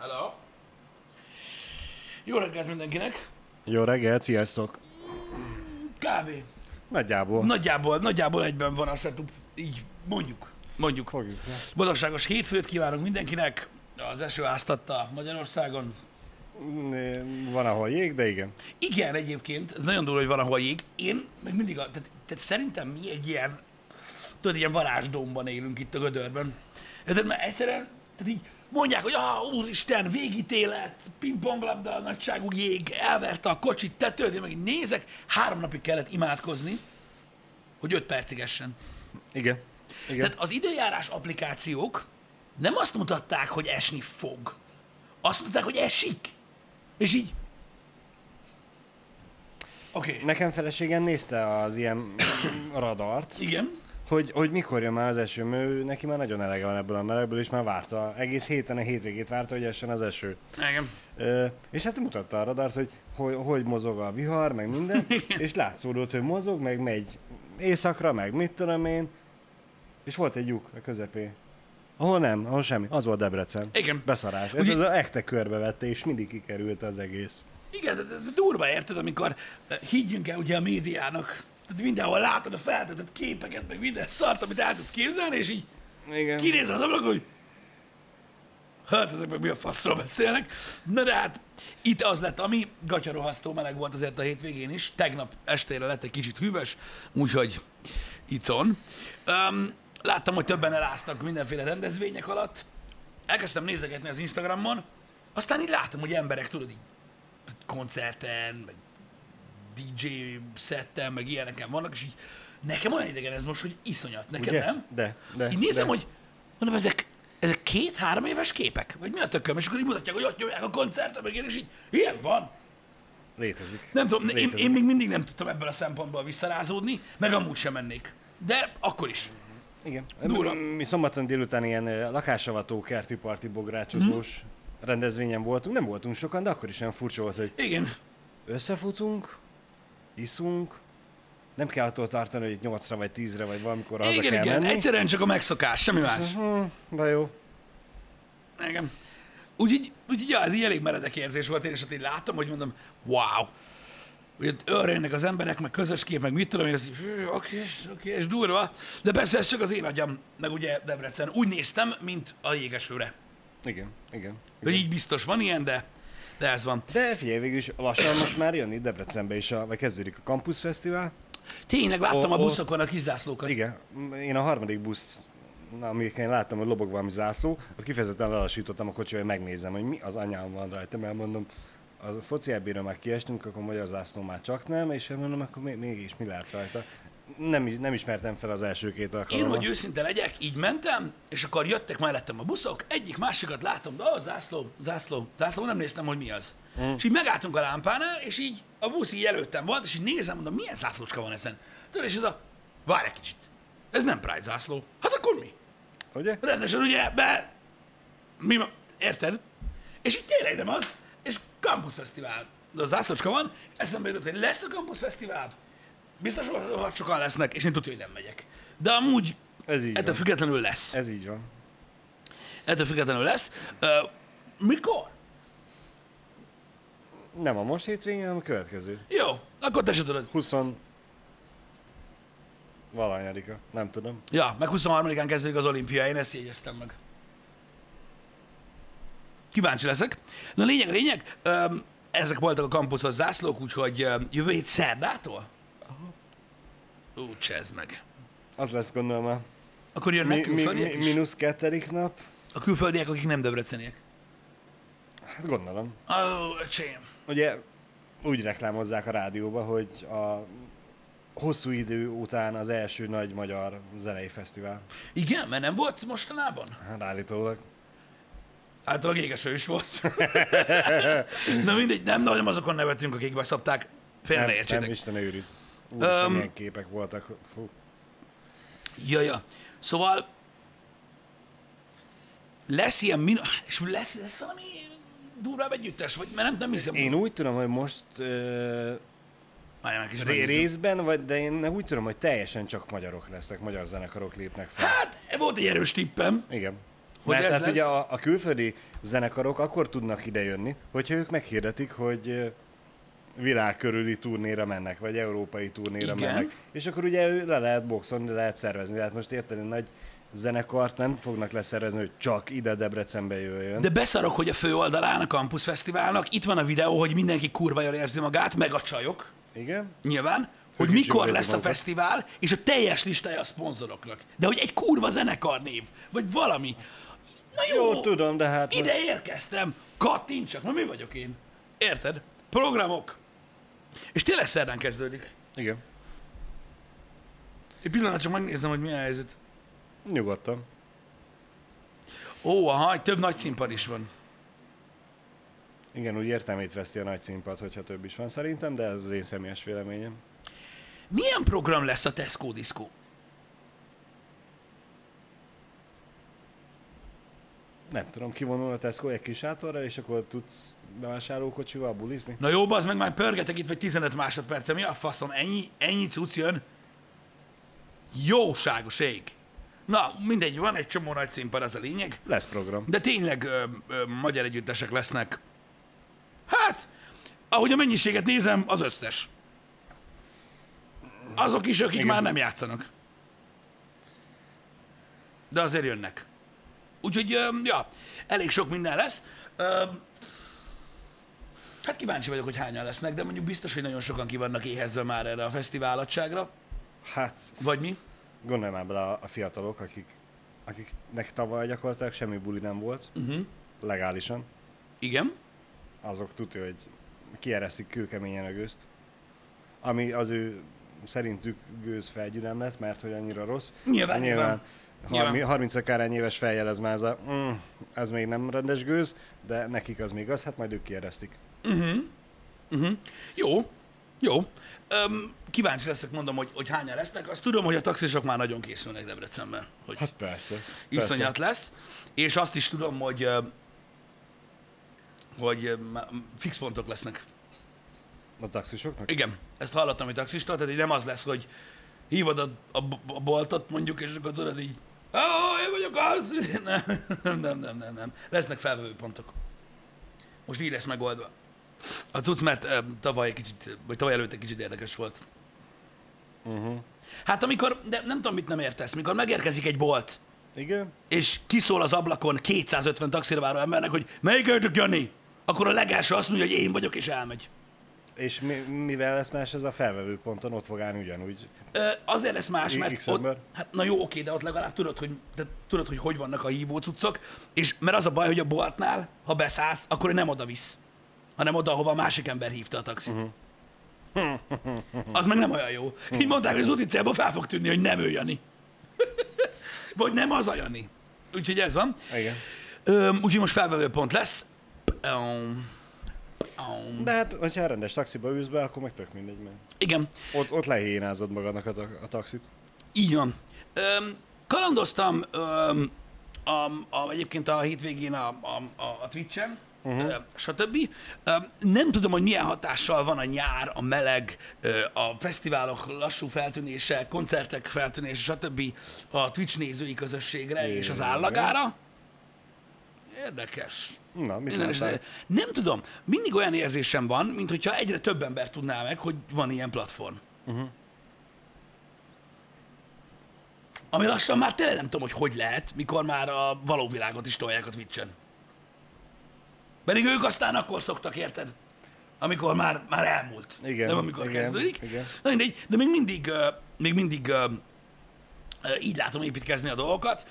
Hello! Jó reggelt mindenkinek! Jó reggelt, sziasztok! Kb. Nagyjából egyben van a setup, így mondjuk. Fogjuk. Boldogságos hétfőt kívánunk mindenkinek, az eső áztatta Magyarországon. Van, ahol jég, de igen. Igen, egyébként, ez nagyon durva, hogy van, ahol jég. Én meg mindig, tehát szerintem mi egy ilyen, tudod, ilyen varázsdomban élünk itt a gödörben. Tehát mert egyszerűen, tehát így mondják, hogy úristen, végítélet, pingponglabda, nagyságú jég, elverte a kocsit, tetőt, én meg így nézek, 3 napig kellett imádkozni, hogy 5 percig essen. Igen. Igen. Tehát az időjárás applikációk nem azt mutatták, hogy esni fog. Azt mutatták, hogy esik. És így. Oké. Okay. Nekem feleségem nézte az ilyen radart. Igen. Hogy mikor jön már az eső, mert neki már nagyon elege van ebből a melegből, és már várta, egész héten a hétvégét várta, hogy essen az eső. Igen. És hát mutatta a radart, hogy mozog a vihar, meg minden, és látszódott, hogy mozog, meg megy éjszakra, meg mit tudom én, és volt egy lyuk a közepén. Ahol nem, ahol semmi. Az volt Debrecen. Igen. Beszarás. Ez az ekte körbevette, és mindig kikerült az egész. Igen, de durva, érted, amikor higgyünk el ugye a médiának. Tehát mindenhol látod a feltöltött képeket, meg minden szart, amit el tudsz képzelni, és így kinéz az ablakon, hogy hát ezek meg mi a faszról beszélnek. Na de hát itt az lett, ami gatyarohasztó meleg volt azért a hétvégén is. Tegnap estére lett egy kicsit hűvös, úgyhogy icon. Láttam, hogy többen eláztak mindenféle rendezvények alatt. Elkezdtem nézegetni az Instagramon, aztán így látom, hogy emberek, tudod, így koncerten, meg DJ-szettel, meg ilyeneken vannak, és így nekem olyan idegen ez most, hogy iszonyat. Neked ugye? Nem? De. Így nézem, hogy mondom, ezek 2-3 éves képek, vagy mi a tököm, és akkor így mutatják, hogy ott nyomják a koncertet, meg és így ilyen van. Létezik. Nem tudom, én még mindig nem tudtam ebből a szempontból visszarázódni, meg amúgy sem mennék. De akkor is. Igen. Dura. Mi szombaton délután ilyen lakásavató, kerti parti, bográcsozós rendezvényen voltunk. Nem voltunk sokan, de akkor is olyan furcsa volt, hogy igen. Összefutunk, iszunk, nem kell attól tartani, hogy 8-ra vagy 10-re vagy valamikor haza kell menni. Egyszerűen csak a megszokás, semmi más. De jó. Igen. Úgyhogy ja, ez így elég meredek érzés volt, én is ott így láttam, hogy mondom, wow. Hogy örülnek az emberek, meg közös kép, meg mit tudom én, és oké, és durva. De persze ez csak az én agyam, meg ugye Debrecen. Úgy néztem, mint a jégesőre. Igen. Hogy így biztos van ilyen, de ez van. De figyelj, végül is lassan most már jön itt Debrecenbe is, vagy kezdődik a Campus Fesztivál. Tényleg láttam a buszokon a kis zászlókat. Igen, én a harmadik busz, amikor láttam, hogy lobog valami zászló, azt kifejezetten lelassítottam a kocsival, hogy megnézem, hogy mi az anyám van rajta, mert mondom, az foci EB-ről már kiestünk, akkor magyar zászló már csak nem, és mondom, akkor mégis mi lát rajta. Nem ismertem fel az első 2 alkalommal. Én, hogy őszinte legyek, így mentem, és akkor jöttek mellettem a buszok, egyik-másikat látom, de zászló, nem néztem, hogy mi az. És így megálltunk a lámpánál, és így a busz így előttem volt, és így nézem, mondom, milyen zászlócska van ezen. Tudod, és ez a, várj egy kicsit, ez nem Pride zászló. Hát akkor mi? Ugye? Rendesen, ugye, be, mi ma, érted? És így tényleg nem az, és Campus Fesztivál. De a zászlócska van, eszembe jutott, hogy lesz a Campus Fesztivál. Biztos, hogy sokan lesznek, és én tudja, hogy nem megyek. De amúgy ettől függetlenül lesz. Ez így van. Ettől függetlenül lesz. Mikor? Nem a most hétvégén, hanem a következő. Jó, akkor te se tudod. 20-valahányadika, nem tudom. Ja, meg 23-án kezdődik az olimpia, én ezt jegyeztem meg. Kíváncsi leszek. Na lényeg, ezek voltak a kampuszos zászlók, úgyhogy jövő hét szerdától? Úgy csezd meg. Az lesz, gondolom, a... Akkor jönnek külföldiek is? -2. nap. A külföldiek, akik nem debreceniek. Hát gondolom. Öcsém. Ugye úgy reklámozzák a rádióba, hogy a hosszú idő után az első nagy magyar zenei fesztivál. Igen, mert nem volt mostanában? Hát állítólag. Általában jégeső is volt. Na mindegy, nem azokon nevetünk, akik beszapták. Félreértsétek. Nem, Isten őriz. Úristen, milyen képek voltak. Fú. Ja. Szóval lesz ilyen és lesz valami durvább együttes, vagy mert nem hiszem. Én úgy tudom, hogy most részben, vagy, de én úgy tudom, hogy teljesen csak magyarok lesznek, magyar zenekarok lépnek fel. Hát, volt egy erős tippem. Igen. Hogy mert hát ugye a külföldi zenekarok akkor tudnak idejönni, hogyha ők meghirdetik, hogy világkörüli turnéra mennek, vagy európai turnéra mennek. És akkor ugye le lehet boxolni, le lehet szervezni. Tehát most érteni nagy zenekart nem fognak leszervezni, hogy csak ide Debrecenbe jöjjön. De beszarok, hogy a fő oldalán a Campus Fesztiválnak itt van a videó, hogy mindenki kurva jól érzi magát, meg a csajok. Igen. Nyilván. Hogy mikor lesz a fesztivál, és a teljes listája a szponzoroknak. De hogy egy kurva zenekar név, vagy valami. Na jó, tudom, de hát... Ide érkeztem, kattintsak, na mi vagyok én? Érted? Programok. És tényleg szerdán kezdődik. Igen. Én pillanat csak megnézem, hogy mi a helyzet. Nyugodtan. Ó, aha, több nagy színpad is van. Igen, úgy értelmét veszi a nagy színpad, hogyha több is van szerintem, de ez az én személyes véleményem. Milyen program lesz a Tesco Disco? Nem tudom, kivonul a Tesco egy kis sátorra, és akkor tudsz bevásárlókocsival bulizni. Na jó, bazd meg, már pörgetek itt, vagy 15 másodperce. Mi a faszom? Ennyi cucc jön? Jóságos ég. Na, mindegy, van egy csomó nagy színpad, az a lényeg. Lesz program. De tényleg magyar együttesek lesznek. Hát, ahogy a mennyiséget nézem, az összes. Azok is, akik igen, már nem játszanak. De azért jönnek. Úgyhogy, ja, elég sok minden lesz. Hát kíváncsi vagyok, hogy hányan lesznek, de mondjuk biztos, hogy nagyon sokan ki vannak éhezve már erre a fesztiválatságra. Hát... Vagy mi? Gondolj már bele a fiatalok, akiknek tavaly gyakorlatilag semmi buli nem volt. Uh-huh. Legálisan. Igen. Azok tudja, hogy kiereszik kőkeményen a gőzt. Ami az ő... szerintük gőzfelgyülem lett, mert hogy annyira rossz. Nyilván. 30 akárhány éves fejjel ez már ez a, ez még nem rendes gőz, de nekik az még az, hát majd ők kieresztik. Jó. Kíváncsi leszek, mondom, hogy hányan lesznek. Azt tudom, hogy a taxisok már nagyon készülnek Debrecenben. Hogy hát persze. Iszonyat lesz. És azt is tudom, hogy fix pontok lesznek. A taxisoknak? Igen, ezt hallottam egy taxistól, tehát így nem az lesz, hogy hívod a boltot mondjuk, és akkor tudod így, én vagyok az! Nem. Lesznek felvevőpontok. Most így lesz megoldva. A cucc, mert tavaly előtt egy kicsit érdekes volt. Uh-huh. Hát amikor, de nem tudom, mit nem értesz, mikor megérkezik egy bolt, igen, és kiszól az ablakon 250 taxira váró embernek, hogy melyikőtök jönni? Akkor a legelső azt mondja, hogy én vagyok, és elmegy. És mivel lesz más ez a felvevő ponton, ott fog állni ugyanúgy? Azért lesz más, mert ott, hát na jó, oké, de ott legalább tudod, hogy vannak a hívó cuccok, és mert az a baj, hogy a boltnál, ha beszállsz, akkor nem oda visz, hanem oda, hova a másik ember hívta a taxit. Uh-huh. Az meg nem olyan jó. Így mondták, hogy az úti célban fel fog tűnni, hogy nem ő Jani. Vagy nem az a Jani. Úgyhogy ez van. Igen. Úgyhogy most felvevő pont lesz. De hát, hogyha rendes taxiba ülsz be, akkor meg tök mindegy, mert igen. Ott lehénázod magadnak a taxit. Így van. Kalandoztam egyébként a hétvégén a Twitch-en, stb. Nem tudom, hogy milyen hatással van a nyár, a meleg, a fesztiválok lassú feltűnése, koncertek feltűnése, stb. A Twitch nézői közösségre és az állagára. Érdekes. Na, nem tudom, mindig olyan érzésem van, mint hogyha egyre több ember tudná meg, hogy van ilyen platform. Uh-huh. Ami lassan már tényleg nem tudom, hogy lehet, mikor már a való világot is tolják a Twitch-en. Pedig ők aztán akkor szoktak, érted? Amikor már elmúlt. Igen, nem amikor kezdődik. Igen. Na mindegy, de még mindig így látom építkezni a dolgokat.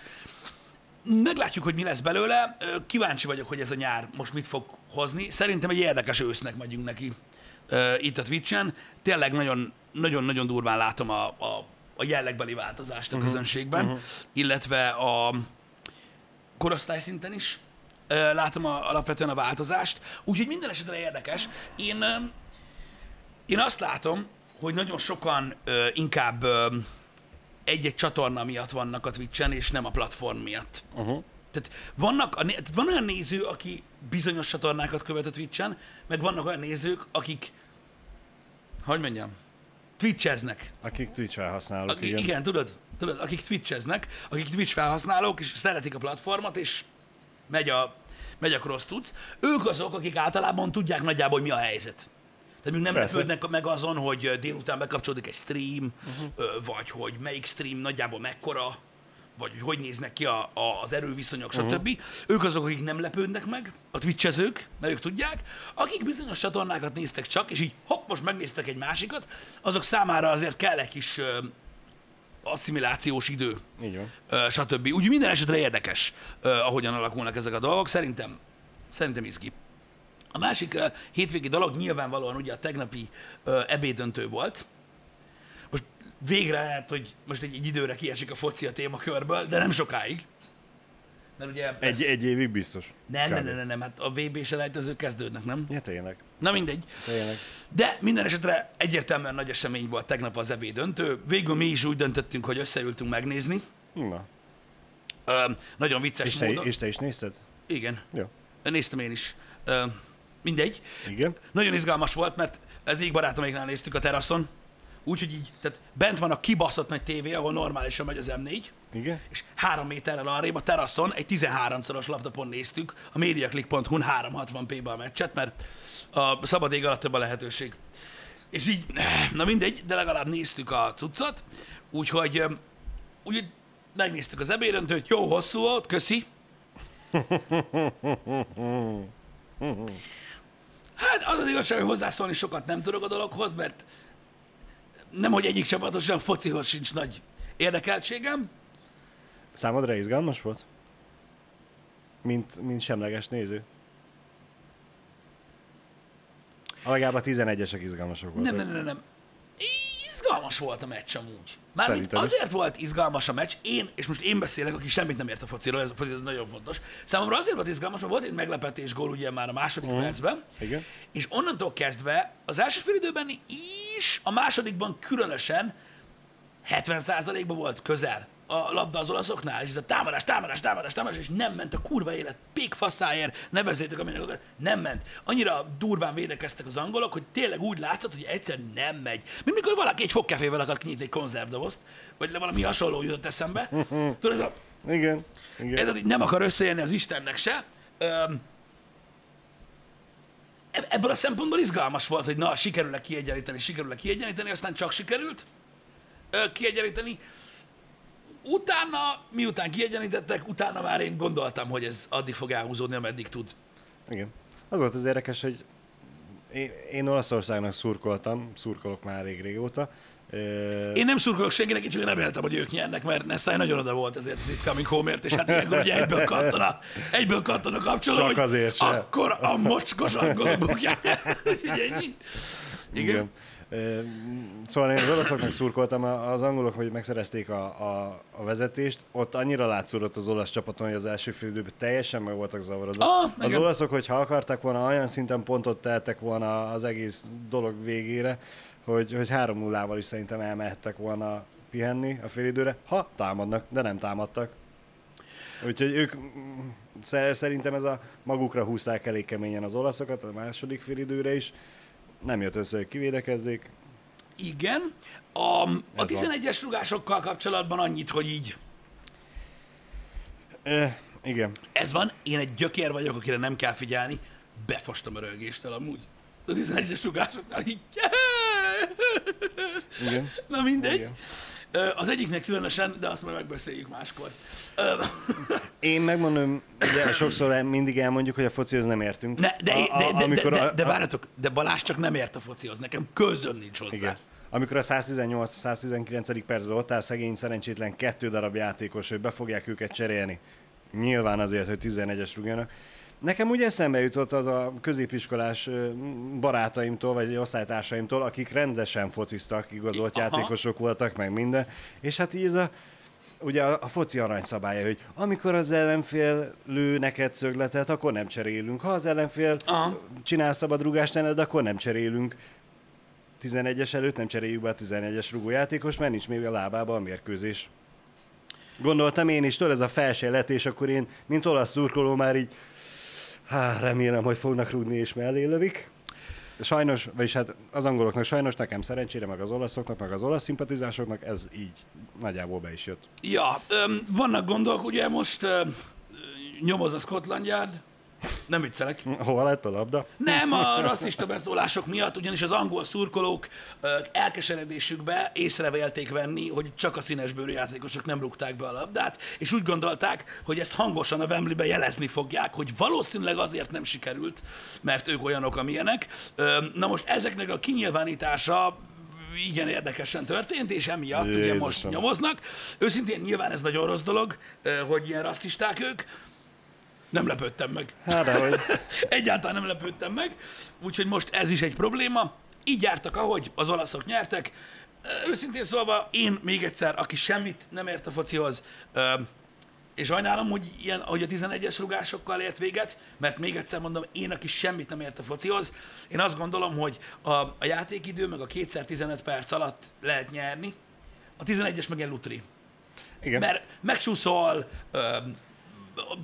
Meglátjuk, hogy mi lesz belőle. Kíváncsi vagyok, hogy ez a nyár most mit fog hozni. Szerintem egy érdekes ősznek megyünk neki itt a Twitch-en. Tényleg nagyon-nagyon durván látom a jellegbeli változást a közönségben, illetve a korosztály szinten is látom alapvetően a változást. Úgyhogy minden esetre érdekes. Én azt látom, hogy nagyon sokan inkább... egy-egy csatorna miatt vannak a Twitch-en, és nem a platform miatt. Uh-huh. Tehát van olyan néző, aki bizonyos csatornákat követ a Twitch-en, meg vannak olyan nézők, akik... Hogy mondjam? Twitcheznek. Akik Twitch felhasználók, igen. Igen, tudod, akik Twitcheznek, akik Twitch felhasználók, és szeretik a platformot, és megy a cross tuc. Ők azok, akik általában tudják nagyjából, hogy mi a helyzet. Tehát még nem lepődnek meg azon, hogy délután bekapcsolódik egy stream, vagy hogy melyik stream nagyjából mekkora, vagy hogy néznek ki az erőviszonyok, stb. Ők azok, akik nem lepődnek meg, a twitchezők, mert ők tudják, akik bizonyos csatornákat néztek csak, és így hopp, most megnéztek egy másikat, azok számára azért kell egy kis asszimilációs idő, stb. Úgy minden esetre érdekes, ahogyan alakulnak ezek a dolgok. Szerintem izgi. A másik hétvégi dolog nyilvánvalóan ugye a tegnapi ebéddöntő volt. Most végre lehet, hogy most egy időre kiesik a foci a témakörből, de nem sokáig. Mert ugye egy évig biztos. Nem, hát a VB-s elejtezők kezdődnek, nem? Ja, tényleg. Na mindegy. Tényleg. De minden esetre egyértelműen nagy esemény volt tegnap az ebéddöntő. Végül mi is úgy döntöttünk, hogy összeültünk megnézni. Na. Nagyon vicces módon. És te is nézted? Igen. Jó. Néztem én is. Mindegy. Igen. Nagyon izgalmas volt, mert ez így barátomiknál néztük a teraszon. Úgyhogy így, tehát bent van a kibaszott nagy tévé, ahol normálisan megy az M4. Igen. És 3 méterrel arrébb a teraszon egy 13-szoros laptopon néztük a mediaclick.hu-n 360p-ben a meccset, mert a szabad ég alatt több a lehetőség. És így, na mindegy, de legalább néztük a cuccot. Úgyhogy úgy, megnéztük az ebédöntőt, jó hosszú volt, köszi. Hát az az igazság, hogy hozzászólni sokat nem tudok a dologhoz, mert nemhogy egyik csapatos, sem focihoz sincs nagy érdekeltségem. Számodra izgalmas volt? Mint semleges néző? Legalább a 11-esek izgalmasok voltak. Nem. Izgalmas volt a meccs amúgy. Mármint azért volt izgalmas a meccs, és most én beszélek, aki semmit nem ért a fociról, ez nagyon fontos. Számomra azért volt izgalmas, mert volt egy meglepetés gól ugye már a második percben, igen. És onnantól kezdve az első fél időben is, a másodikban különösen 70%-ban volt közel a labda az olaszoknál, és ez a támadás, és nem ment a kurva élet, pékfaszáért, nevezzétek aminek, nem ment. Annyira durván védekeztek az angolok, hogy tényleg úgy látszott, hogy egyszer nem megy. Mint mikor valaki egy fogkefével akar kinyitni egy konzervdobozt, vagy valami hasonló jutott eszembe. Tudod, ez a... Igen. Ez nem akar összeérni az Istennek se. Ebből a szempontból izgalmas volt, hogy na, sikerül-e kiegyenlíteni, aztán csak sikerült kiegyenlíteni. Utána, miután kiegyenítettek, utána már én gondoltam, hogy ez addig fog elhúzódni, ameddig tud. Igen. Az volt az érdekes, hogy én Olaszországnak szurkolok már régóta. Én nem szurkolok senkinek, csak reméltem, hogy ők nyernek, mert Nessai nagyon oda volt ezért az It's Coming Home-ért, és hát ilyenkor ugye egyből kattona kapcsolom, csak azért sem. Akkor a mocskos angolok bukják. Igen. Szóval én az olaszoknak szurkoltam, az angolok, hogy megszerezték a vezetést, ott annyira látszódott az olasz csapaton, hogy az első fél időben teljesen meg voltak zavarodva. Az olaszok, hogyha akartak volna, olyan szinten pontot teltek volna az egész dolog végére, hogy 3-0-val is szerintem elmehettek volna pihenni a fél időre, ha támadnak, de nem támadtak. Úgyhogy ők szerintem ez a magukra húzták elég keményen az olaszokat a második fél időre is. Nem jött össze, hogy kivédekezzék. Igen. A 11-es rugásokkal kapcsolatban annyit, hogy így. Igen. Ez van, én egy gyökér vagyok, akire nem kell figyelni. Befostam a röhögéstől amúgy. A 11-es rugásoknál így. Igen. Na mindegy. Igen. Az egyiknek különösen, de azt majd megbeszéljük máskor. Én megmondom, de sokszor mindig elmondjuk, hogy a focihoz nem értünk. De várjatok, de Balázs csak nem ért a focihoz, nekem közöm nincs hozzá. Igen. Amikor a 118-119. Percben ott áll szegény szerencsétlen 2 darab játékos, hogy be fogják őket cserélni. Nyilván azért, hogy 11-es rúgjanak. Nekem úgy eszembe jutott az a középiskolás barátaimtól, vagy osztálytársaimtól, akik rendesen fociztak, igazolt játékosok voltak, meg minden. És hát így ez ugye a foci aranyszabálya, hogy amikor az ellenfél lő neked szögletet, akkor nem cserélünk. Ha az ellenfél csinál szabad rúgást nálad, akkor nem cserélünk. 11-es előtt nem cseréljük be a 11-es rúgójátékos, mert nincs még a lábában a mérkőzés. Gondoltam én is, ez a felsejlet, és akkor én, mint olasz szurkoló már így remélem, hogy fognak rúgni és mellé lövik. Sajnos, vagyis hát az angoloknak sajnos, nekem szerencsére, meg az olaszoknak, meg az olasz szimpatizásoknak ez így nagyjából be is jött. Ja, vannak gondok, ugye most nyomoz a Scotland Yard, nem viccelek. Hova lett a labda? Nem, a rasszista beszólások miatt, ugyanis az angol szurkolók elkeseredésükbe észrevélték venni, hogy csak a színesbőrű játékosok nem rúgták be a labdát, és úgy gondolták, hogy ezt hangosan a Wembleybe jelezni fogják, hogy valószínűleg azért nem sikerült, mert ők olyanok, amilyenek. Na most ezeknek a kinyilvánítása igen érdekesen történt, és emiatt Jézusom, ugye most nyomoznak. Őszintén nyilván ez nagyon rossz dolog, hogy ilyen rasszisták ők. Nem lepődtem meg. Egyáltalán nem lepődtem meg, úgyhogy most ez is egy probléma. Így jártak, ahogy az olaszok nyertek. Őszintén szólva, én még egyszer, aki semmit nem ért a focihoz, és sajnálom, hogy ilyen, ahogy a 11-es rugásokkal ért véget, mert még egyszer mondom, én, aki semmit nem ért a focihoz, én azt gondolom, hogy a játékidő meg a 2x15 perc alatt lehet nyerni. A 11-es meg egy lutri. Igen. Mert megcsúszol,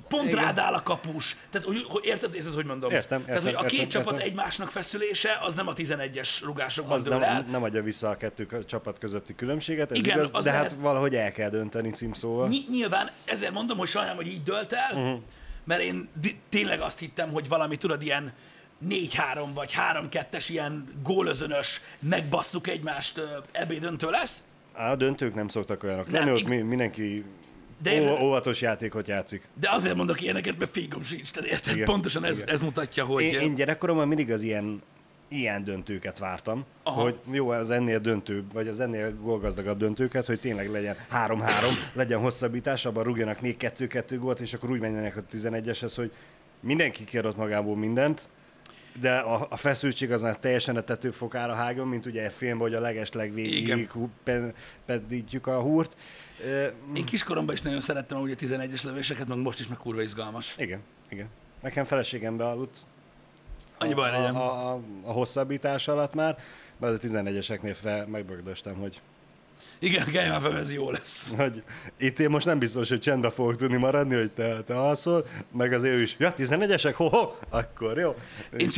pont igen, rád áll a kapus. Tehát, érted, hogy mondom? Értem, tehát, hogy a két csapat egymásnak feszülése, az nem a 11-es rugásokban dől el. Nem adja vissza a kettő csapat közötti különbséget, ez igen, igaz, de lehet... hát valahogy el kell dönteni címszóval. Nyilván, ezért mondom, hogy sajnálom, hogy így dölt el, mert én tényleg azt hittem, hogy valami, tudod, ilyen 4-3 vagy 3-2-es ilyen gólözönös, megbasszuk egymást ebédöntő lesz. A döntők nem szoktak olyanok lenni, ott mindenki... óvatos játékot játszik. De azért mondok ilyeneket, mert fégom sincs. Tehát érted? Igen, pontosan ez mutatja, hogy... Én gyerekkoromban mindig az ilyen döntőket vártam, hogy jó, az ennél döntőbb, vagy az ennél gólgazdagabb döntőket, hogy tényleg legyen 3-3, legyen hosszabbítás, abban rúgjanak még 2-2 gólt, és akkor úgy menjenek a 11-eshez, hogy mindenki kiadott magából mindent, de a feszültség az már teljesen a tetőfokára hágjon, mint ugye a filmben, hogy a legesleg végig pedítjük a húrt. Én kiskoromban is nagyon szerettem ugye 11-es lövéseket, meg most is meg kurva izgalmas. Igen. Nekem feleségem bealudt a hosszabbítás alatt már, mert az a 11-eseknél megbögdöstem, hogy... Igen, Gájmáfem, ez jó lesz. Hogy itt én most nem biztos, hogy csendben fogok tudni maradni, hogy te alszol, meg az ő is. Ja, 11-esek? Ho-ho! Akkor jó. Én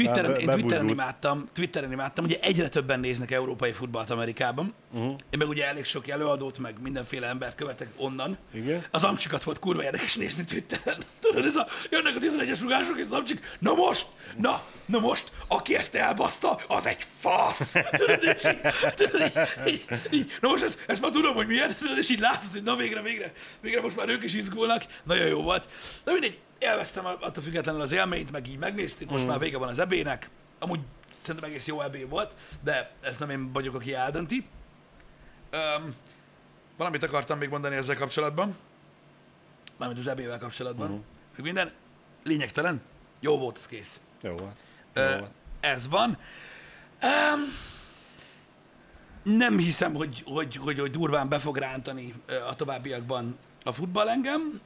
Twitteren imádtam, ugye egyre többen néznek európai futballt Amerikában. Én meg ugye elég sok előadót, meg mindenféle embert követek onnan. Igen? Az amcsikat volt kurva érdekes nézni Twitteren. Tudod, jönnek a 11-es rugások, és az amcsik, na most, aki ezt elbaszta, az egy fasz. Na most ezt már tudom, hogy milyen, és így látsz, hogy na végre most már ők is izgulnak, nagyon jó volt. De mindegy, élveztem attól függetlenül az élményt, meg így megnéztük, most már vége van az ebének, amúgy szerintem egész jó ebé volt, de ez nem én vagyok, aki eldönti. Valamit akartam még mondani ezzel kapcsolatban, valamit az ebével kapcsolatban, meg minden lényegtelen, jó volt, ez kész. Jó volt. Ez van. Nem hiszem, hogy durván be fog rántani a továbbiakban a futball engem,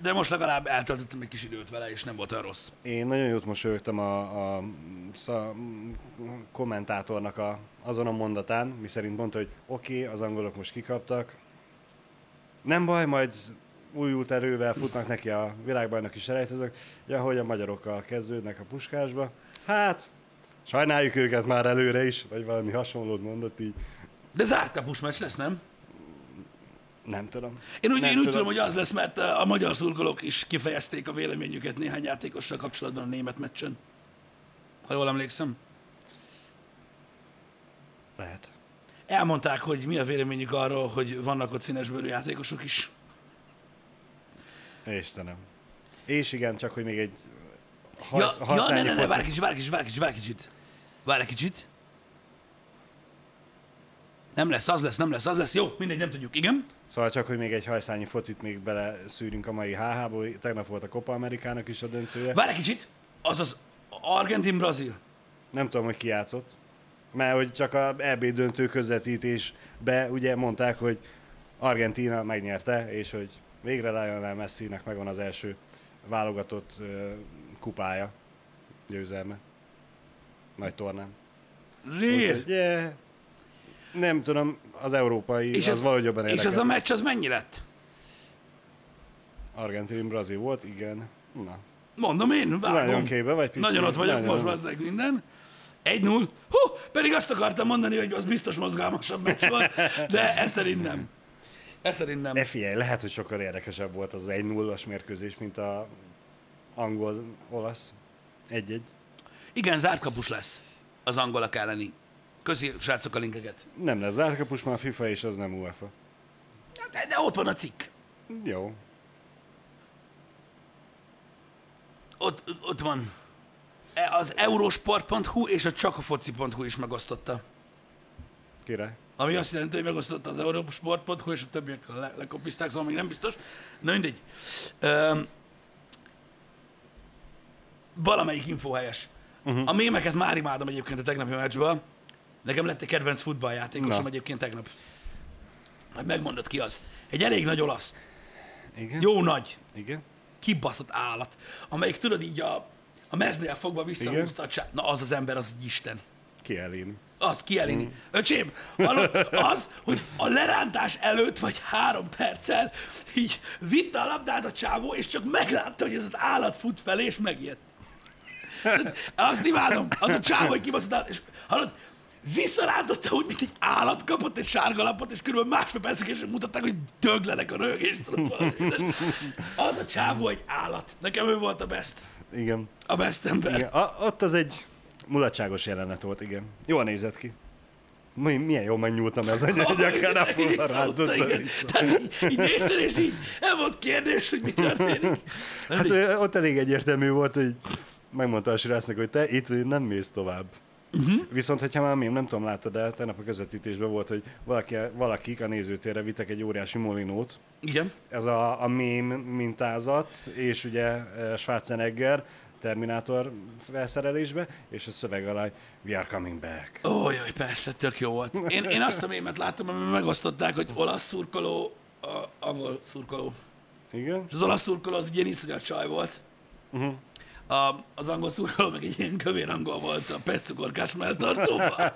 de most legalább eltöltöttem egy kis időt vele, és nem volt olyan rossz. Én nagyon jót mosolyogtam a kommentátornak azon a mondatán, miszerint mondta, hogy oké, az angolok most kikaptak, nem baj, majd újult erővel futnak neki a világbajnok is elejtezők, ja, hogy a magyarokkal kezdődnek a Puskásba. Hát... sajnáljuk őket már előre is, vagy valami hasonlót mondott így. De zárt kapus meccs lesz, nem? Nem tudom. Én úgy tudom, hogy az lesz, mert a magyar szurkolók is kifejezték a véleményüket néhány játékossal kapcsolatban a német meccsen. Ha jól emlékszem. Lehet. Elmondták, hogy mi a véleményük arról, hogy vannak ott színesbőrű játékosok is. Istenem. És igen, csak hogy még egy... Várj egy kicsit. Nem lesz, az lesz. Jó, mindegy, nem tudjuk. Igen? Szóval csak, hogy még egy hajszányi focit még bele szűrünk a mai HH-ból. Tegnap volt a Copa Amerikának is a döntője. Várj egy kicsit. Azaz Argentin-Brazil. Nem tudom, hogy ki játszott. Mert hogy csak a EB döntő közvetítésbe ugye mondták, hogy Argentína megnyerte, és hogy végre Lionel Messi-nek megvan az első válogatott kupája, győzelme. Nagy tornán. Yeah. Nem tudom, az európai, és az valahogy jobban érdekel. És az a meccs, az mennyi lett? Argentin-Brazil volt, igen. Na. Mondom én, vágom. Nagyon ott vagyok most, bazzeg minden. 1-0? Hú, pedig azt akartam mondani, hogy az biztos mozgalmasabb meccs volt, de ez szerint nem. Ez szerint nem. De figyelj, lehet, hogy sokkal érdekesebb volt az 1-0-as mérkőzés, mint a angol-olasz 1-1. Igen, zárt kapus lesz az angolak elleni. Köszi, srácok, a linkeket. Nem lesz zárt kapus, már FIFA és az nem UEFA. De ott van a cikk. Jó. Ott van. Az eurosport.hu és a csakafoci.hu is megosztotta. Király. Ami azt jelenti, hogy megosztotta az eurosport.hu és a többiek lekopizták, szóval még nem biztos. Na mindegy. Valamelyik infó helyes. A mémeket már imádom egyébként a tegnapi meccsből. Nekem lett egy kedvenc futballjátékosom egyébként tegnap. Majd megmondod, ki az. Egy elég nagy olasz. Igen. Jó nagy. Igen. Kibaszott állat. Amelyik tudod így a meznél fogva visszahúzta a csát. Na az az ember, az Isten. Kielini. Az, kielini. Mm. Öcsém, az, hogy a lerántás előtt vagy 3 perccel így vitte a labdát a csávó, és csak meglátta, hogy ez az állat fut fel, és megijedt. Azt imádom. Az a csávó, hogy kibaszott állat. És hallod, visszarántotta úgy, mint egy állat, kapott egy sárga lapot, és körülbelül másfél percig és mutatták, hogy döglenek a röhögéstől. Az a csávó egy állat. Nekem ő volt a best. Igen. A best ember. Igen. Ott az egy mulatságos jelenet volt, igen. Jól nézett ki. Milyen jól megnyúltam ez a gyakán a fullarázottan vissza. Tehát így nézted, és így nem volt kérdés, hogy mi történik. Hát ott elég egyértelmű volt, hogy megmondta a srácnak, hogy te itt nem mész tovább. Uh-huh. Viszont, hogyha már még nem tudom, láttad, de tegnap a közvetítésben volt, hogy valakik a nézőtérre vittek egy óriási molinót. Igen. Ez a meme mintázat, és ugye Schwarzenegger Terminátor felszerelésbe, és a szöveg alá, we are coming back. Ó, jaj, persze, tök jó volt. Én azt a mémet láttam, amiben megosztották, hogy olasz szurkoló, angol szurkoló. Igen. És az olasz szurkoló az ugye iszonyat csaj volt. Uh-huh. Az angol szurkoló meg egy ilyen kövér angol volt a percukorkás melltartóban.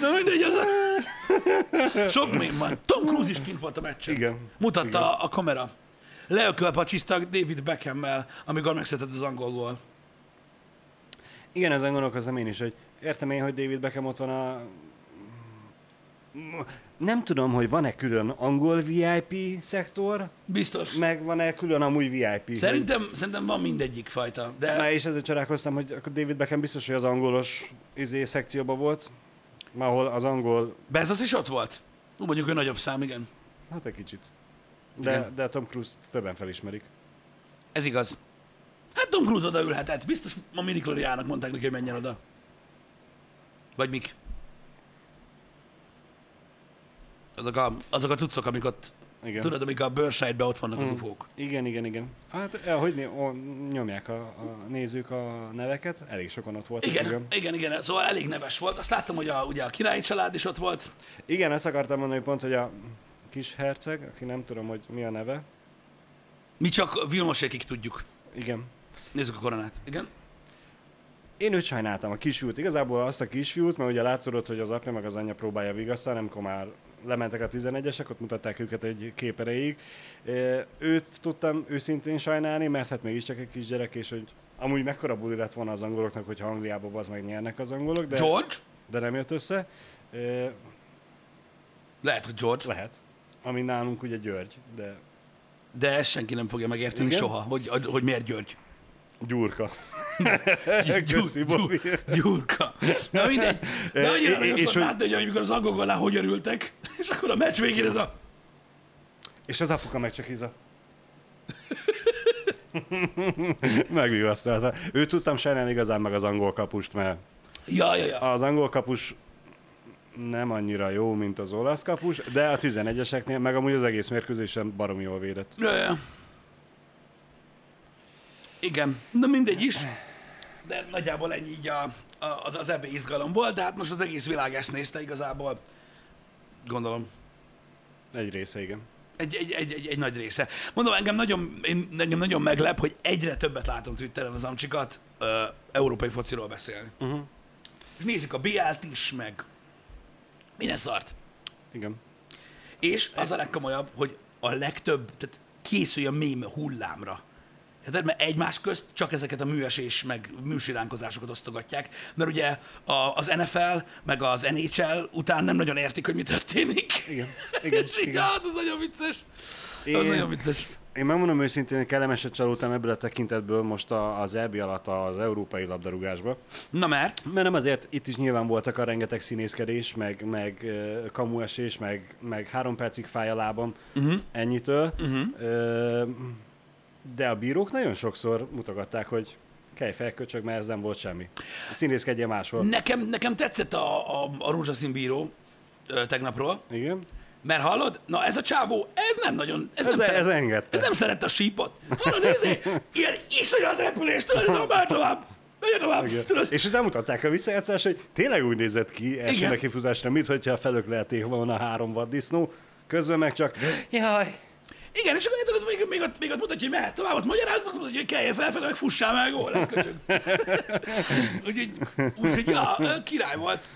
Na mindegy, az a... Sok mém van. Tom Cruise is kint volt a meccsen. Igen. Mutatta igen. A kamera. Leökölpacsiztak David Beckhammel, amikor megszületett az angol gól. Igen, ezen gondolkoztam én is, hogy értem én, hogy David Beckham ott van a... Nem tudom, hogy van-e külön angol VIP szektor? Biztos. Meg van-e külön amúgy VIP? Szerintem van mindegyik fajta. De... Na, és ezért csodálkoztam, hogy David Beckham biztos, hogy az angolos szekcióban volt, ahol az angol... Bezos is ott volt? Mondjuk ő nagyobb szám, igen. Hát egy kicsit. De Tom Cruise többen felismerik. Ez igaz. Hát Tom Cruise odaülhetett. Biztos a minikloriának mondták neki, hogy menjen oda. Vagy mik? Azok a cuccok, amik ott, igen. Tudod, amik a bőrsájtben ott vannak az ufók. Igen. Hát, hogy nyomják a nézők a neveket, elég sokan ott voltak. Igen. Szóval elég neves volt. Azt láttam, hogy ugye a királyi család is ott volt. Igen, ezt akartam mondani pont, hogy a kis herceg, aki nem tudom, hogy mi a neve. Mi csak Vilmosékig tudjuk. Igen. Nézzük a koronát. Igen. Én őt sajnáltam, a kisfiút. Igazából azt a kisfiút, mert ugye látszódott, hogy az apja meg az anyja próbálja vigasztani, amikor már lementek a 11-esek, ott mutatták őket egy képereig. Őt tudtam őszintén sajnálni, mert hát mégiscsak egy kisgyerek, és hogy amúgy mekkora buli lett volna az angoloknak, hogyha Angliába bazd meg nyernek az angolok, de... George? De nem jött össze. Lehet, hogy George. Lehet. Ami nálunk ugye György, de... De ezt senki nem fogja megérteni soha, hogy miért György. Gyurka. Köszi, Bobby. Gyurka. Na mindegy. De annyira aranyos volt látni, hogy amikor az angolok alá hogy örültek, és akkor a meccs végén ez a... És az apuka meg csak íza. Megvigasztalta. Őt tudtam sajnálni igazán meg az angol kapust, mert... Ja. Az angol kapus nem annyira jó, mint az olasz kapus, de a 11-eseknél, meg amúgy az egész mérkőzésen baromi jól védett. Ja. Igen, na mindegy is, de nagyjából ennyi így az EB izgalomból, de hát most az egész világ ezt nézte igazából, gondolom. Egy része, igen. Egy nagy része. Mondom, engem nagyon meglep, hogy egyre többet látom Twitteren az amcsikat európai fociról beszélni. Uh-huh. És nézik a BL-t is, meg minden szart. Igen. És az a legkomolyabb, hogy a legtöbb, tehát készülj a mém hullámra. Tehát, mert egymás közt csak ezeket a műesés meg műsiránkozásokat osztogatják, mert ugye az NFL meg az NHL után nem nagyon értik, hogy mi történik. Igen. Igen. Igen. Hát, az nagyon vicces. Az nagyon vicces. Én megmondom őszintén, hogy kellemeset csalódtam ebből a tekintetből most az EB alatt az európai labdarúgásba. Na mert? Mert nem azért, itt is nyilván voltak a rengeteg színészkedés, meg kamuesés, meg 3 percig fáj a lábam, ennyitől. De a bírók nagyon sokszor mutogatták, hogy kelj felköcsög, mert ez nem volt semmi. Színészkedjen máshol. Nekem tetszett a rózsaszín bíró tegnapról. Igen. Mert hallod? Na ez a csávó, ez nem nagyon... Ez engedte. Ez nem szerette a sípot. Hallod, nézzé? Ilyen iszonyat repülést, tudod, már tovább. És utána mutatták a visszajátszást, hogy tényleg úgy nézett ki első nekifutásra, mint hogyha felöklelték volna 3 vaddisznó, közben meg csak... Jaj... Igen, és akkor még ott mutatja, hogy mehet tovább, ott magyaráznak, mutatja, hogy kelljél felfele, meg fussál meg, ó, lesz köcsög. Úgyhogy, ja, király volt.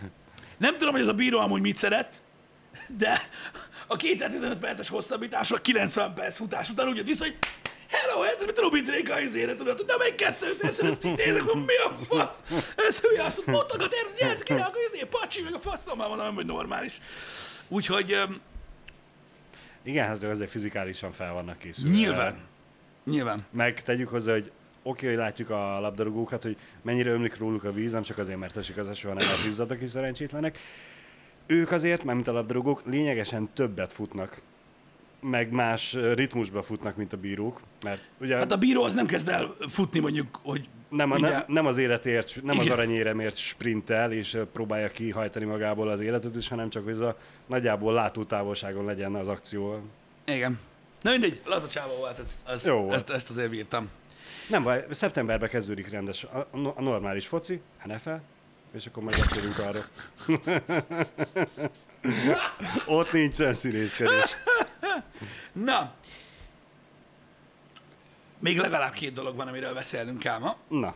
Nem tudom, hogy ez a bíró amúgy mit szeret, de a 215 perces hosszabbításra 90 perc futás után úgy jött vissza, hogy hello, ez Robin Drake a izére, tudod, de meg 2-t, ezt így nézek, mi a fasz? Ez hülye, azt mondta, motogat, érted, király, akkor izé, pacsi, meg a faszom, már mondom, hogy normális. Úgyhogy... Igen, hát azért fizikálisan fel vannak készülve. Nyilván. Meg tegyük hozzá, hogy hogy látjuk a labdarúgókat, hogy mennyire ömlik róluk a víz, nem csak azért, mert esik az eső, hanem elfizzadak is szerencsétlenek. Ők azért, mint a labdarúgók, lényegesen többet futnak. Meg más ritmusba futnak, mint a bírók. Mert ugye... Hát a bíró az nem kezd el futni, mondjuk, hogy... Nem az életért, nem az aranyéremért sprintel, és próbálja kihajtani magából az életet is, hanem csak, hogy ez a nagyjából látótávolságon legyen az akció. Igen. Na mindegy, laza csávó volt, ezt azért bírtam. Nem baj, szeptemberben kezdődik rendes a normális foci, NFL, és akkor majd beszélünk arra. Ott nincsen színészkedés. Na, még legalább 2 dolog van, amiről beszélnünk kell ma. Na.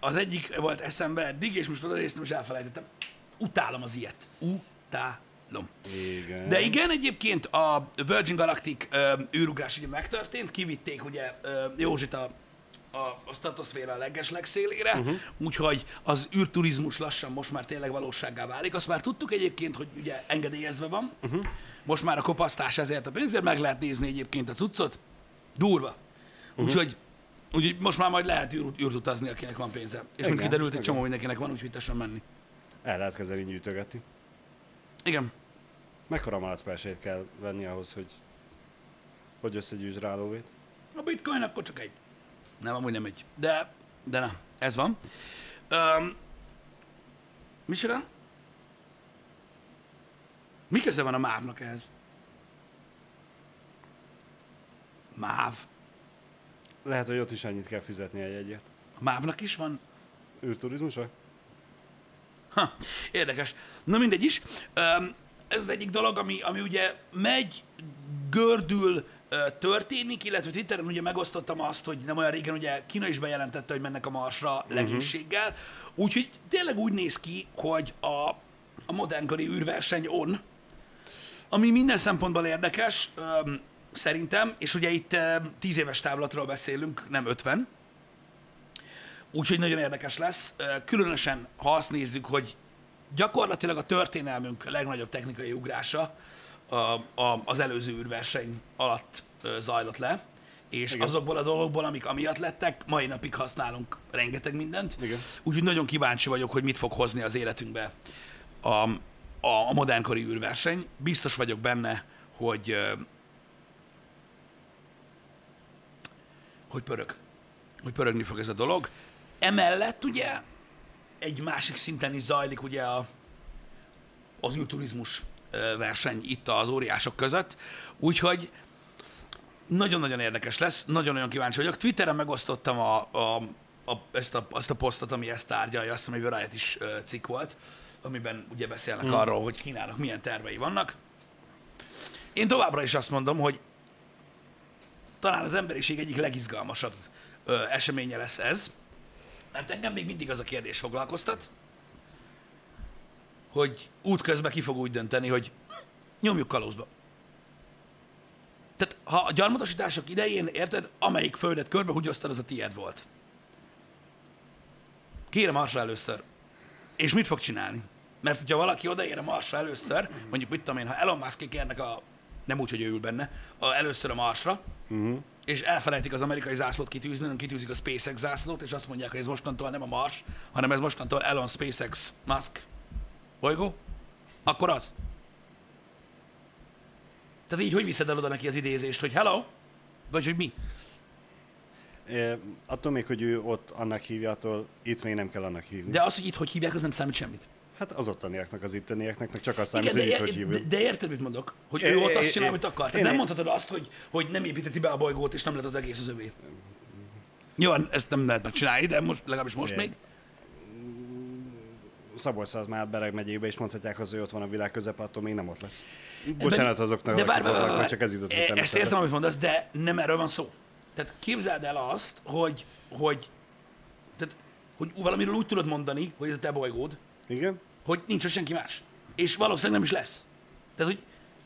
Az egyik volt eszembe eddig, és most odanéztem, és elfelejtettem. Utálom az ilyet. Utálom. Igen. De igen, egyébként a Virgin Galactic űrugrás ugye megtörtént, kivitték ugye Józsit a stratoszféra legeslegszélére, úgyhogy az űrturizmus lassan most már tényleg valósággá válik. Azt már tudtuk egyébként, hogy ugye engedélyezve van. Most már a kopasztás ezért a pénzért, meg lehet nézni egyébként a cuccot. Durva. Úgyhogy most már majd lehet űrt utazni, akinek van pénze. És igen, mint kiderült, egy csomó mindenkinek van, úgyhogy tesson menni. El lehet kezelni nyűjtögetni. Igen. Mekkora malacpelsét kell venni ahhoz, hogy összegyűjts rá lóvét? A bitcoin akkor csak egy. Nem, amúgy nem egy. De na, ez van. Micsoda? Mi köze van a MÁV-nak ehhez? MÁV. Lehet, hogy ott is annyit kell fizetni egy jegyet. A MÁV-nak is van? űrturizmusa? Ha, érdekes. Na mindegy is. Ez az egyik dolog, ami ugye megy, gördül, történik, illetve Twitteren ugye megosztottam azt, hogy nem olyan régen ugye Kína is bejelentette, hogy mennek a Marsra legénységgel. Úgyhogy tényleg úgy néz ki, hogy a modernkori űrverseny on, ami minden szempontból érdekes, szerintem, és ugye itt 10 éves távlatról beszélünk, nem 50. Úgyhogy nagyon érdekes lesz, különösen ha azt nézzük, hogy gyakorlatilag a történelmünk legnagyobb technikai ugrása az előző űrverseny alatt zajlott le, és azokból a dolgokból, amik amiatt lettek, mai napig használunk rengeteg mindent. Úgyhogy nagyon kíváncsi vagyok, hogy mit fog hozni az életünkbe a modernkori űrverseny. Biztos vagyok benne, hogy pörög. Hogy pörögni fog ez a dolog. Emellett ugye egy másik szinten is zajlik ugye az űrturizmus verseny itt az óriások között, úgyhogy nagyon-nagyon érdekes lesz, nagyon-nagyon kíváncsi vagyok. Twitteren megosztottam azt a posztot, ami ezt tárgyalja, azt hiszem, hogy Variety is cikk volt, amiben ugye beszélnek arról, hogy Kínának milyen tervei vannak. Én továbbra is azt mondom, hogy talán az emberiség egyik legizgalmasabb eseménye lesz ez, mert engem még mindig az a kérdés foglalkoztat, hogy útközben ki fog úgy dönteni, hogy nyomjuk kalózba. Tehát ha a gyarmatosítások idején, érted, amelyik földet körbehugyoztad, az a tiéd volt. Kiér a Marsra először. És mit fog csinálni? Mert hogyha valaki odaér a Marsra először, mondjuk mit tudom én, ha Elon Muskék érnek a... nem úgy, hogy ő ül benne, először a Marsra, és elfelejtik az amerikai zászlót kitűzni, nem kitűzik a SpaceX zászlót, és azt mondják, hogy ez mostantól nem a Mars, hanem ez mostantól Elon SpaceX Musk bolygó, akkor az. Tehát így, hogy viszed el oda neki az idézést, hogy hello, vagy hogy mi? Attól még, hogy ő ott annak hívjától, itt még nem kell annak hívni. De az, hogy itt hogy hívják, az nem számít semmit. Hát az ottaniaknak, az ittenieknek, meg csak azt számít, hogy hogy hívjuk. De érted, mit mondok? Hogy ő ott azt csinál, amit akar. Tehát nem mondhatod azt, hogy nem építeti be a bolygót, és nem lett az egész az övé. Jó, ezt nem lehet megcsinálni, de most, legalábbis most még. Szabolcs-Szatmár-Bereg megyébe is mondhatják, hogy ott van a világ közepe, attól még nem ott lesz. Bocsánat azoknak, hogy csak ez jutott. Ezt értem, amit mondasz, de nem erről van szó. Tehát képzeld el azt, hogy valamiről úgy tudod mondani, hogy ez a te bolygód. Igen. Hogy nincs senki más. És valószínűleg nem is lesz. Tehát, hogy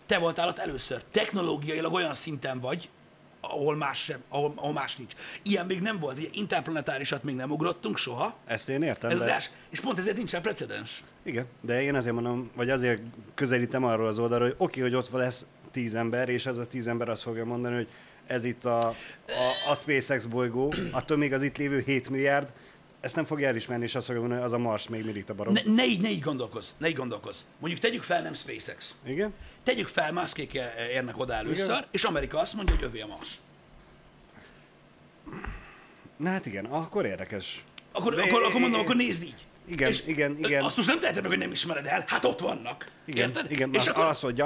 te voltál ott először. Technológiailag olyan szinten vagy, ahol más sem, ahol más nincs. Ilyen még nem volt, ugye interplanetárisat még nem ugrottunk soha. Ezt én értem. És pont ezért nincsen precedens. Igen, de én azért mondom, vagy azért közelítem arról az oldalról, hogy oké, hogy ott van lesz 10 ember, és ez a 10 ember azt fogja mondani, hogy ez itt a SpaceX bolygó, attól még az itt lévő 7 milliárd, ezt nem fogja elismerni, és azt fogja mondani, hogy az a Mars még mindig a barom. Ne így gondolkozz. Mondjuk tegyük fel, nem SpaceX. Igen. Tegyük fel, Muskék érnek oda először, igen. És Amerika azt mondja, hogy övé a Mars. Na hát igen, akkor érdekes. Akkor mondom, akkor nézd így. Igen, és igen. Azt most nem teheted meg, hogy nem ismered el, hát ott vannak. Igen, érted? Igen, és akkor... az, hogy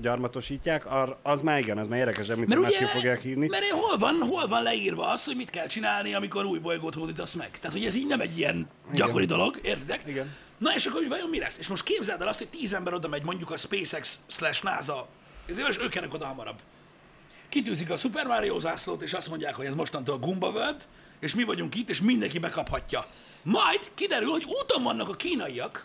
gyarmatosítják, az már igen, az már érdekes, amit másképp fogják hívni. Mert hol van leírva az, hogy mit kell csinálni, amikor új bolygót hódítasz meg? Tehát, hogy ez így nem egy ilyen gyakori dolog, értedek? Igen. Na és akkor, hogy vajon mi lesz? És most képzeld el azt, hogy 10 ember oda megy mondjuk a SpaceX/NASA, ezért és ők ennek oda hamarabb. Kitűzik a Super Mario zászlót, és azt mondják, hogy ez mostantól Goomba World, és mi vagyunk itt, és mindenki bekaphatja. Majd kiderül, hogy úton vannak a kínaiak,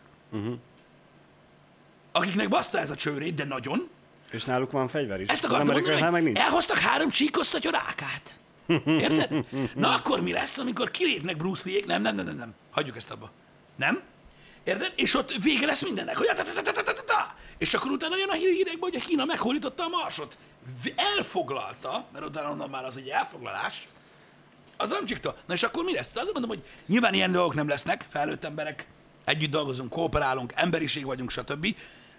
akiknek baszta ez a csőrét, de nagyon. És náluk van fegyver is. Ezt akartam mondani, elhoztak 3 csíkosszatya rákát. Érted? Na akkor mi lesz, amikor kilépnek Bruce Lee-ék? Nem. Hagyjuk ezt abba. Nem? Érted? És ott vége lesz mindennek. És akkor utána jön a hírekbe, hogy a Kína meghódította a Marsot. Elfoglalta, mert utána már az egy elfoglalás, az Amcsikta. Na és akkor mi lesz? Azt mondom, hogy nyilván ilyen dolgok nem lesznek, felnőtt emberek, együtt dolgozunk, kooperálunk, emberiség vagyunk, stb.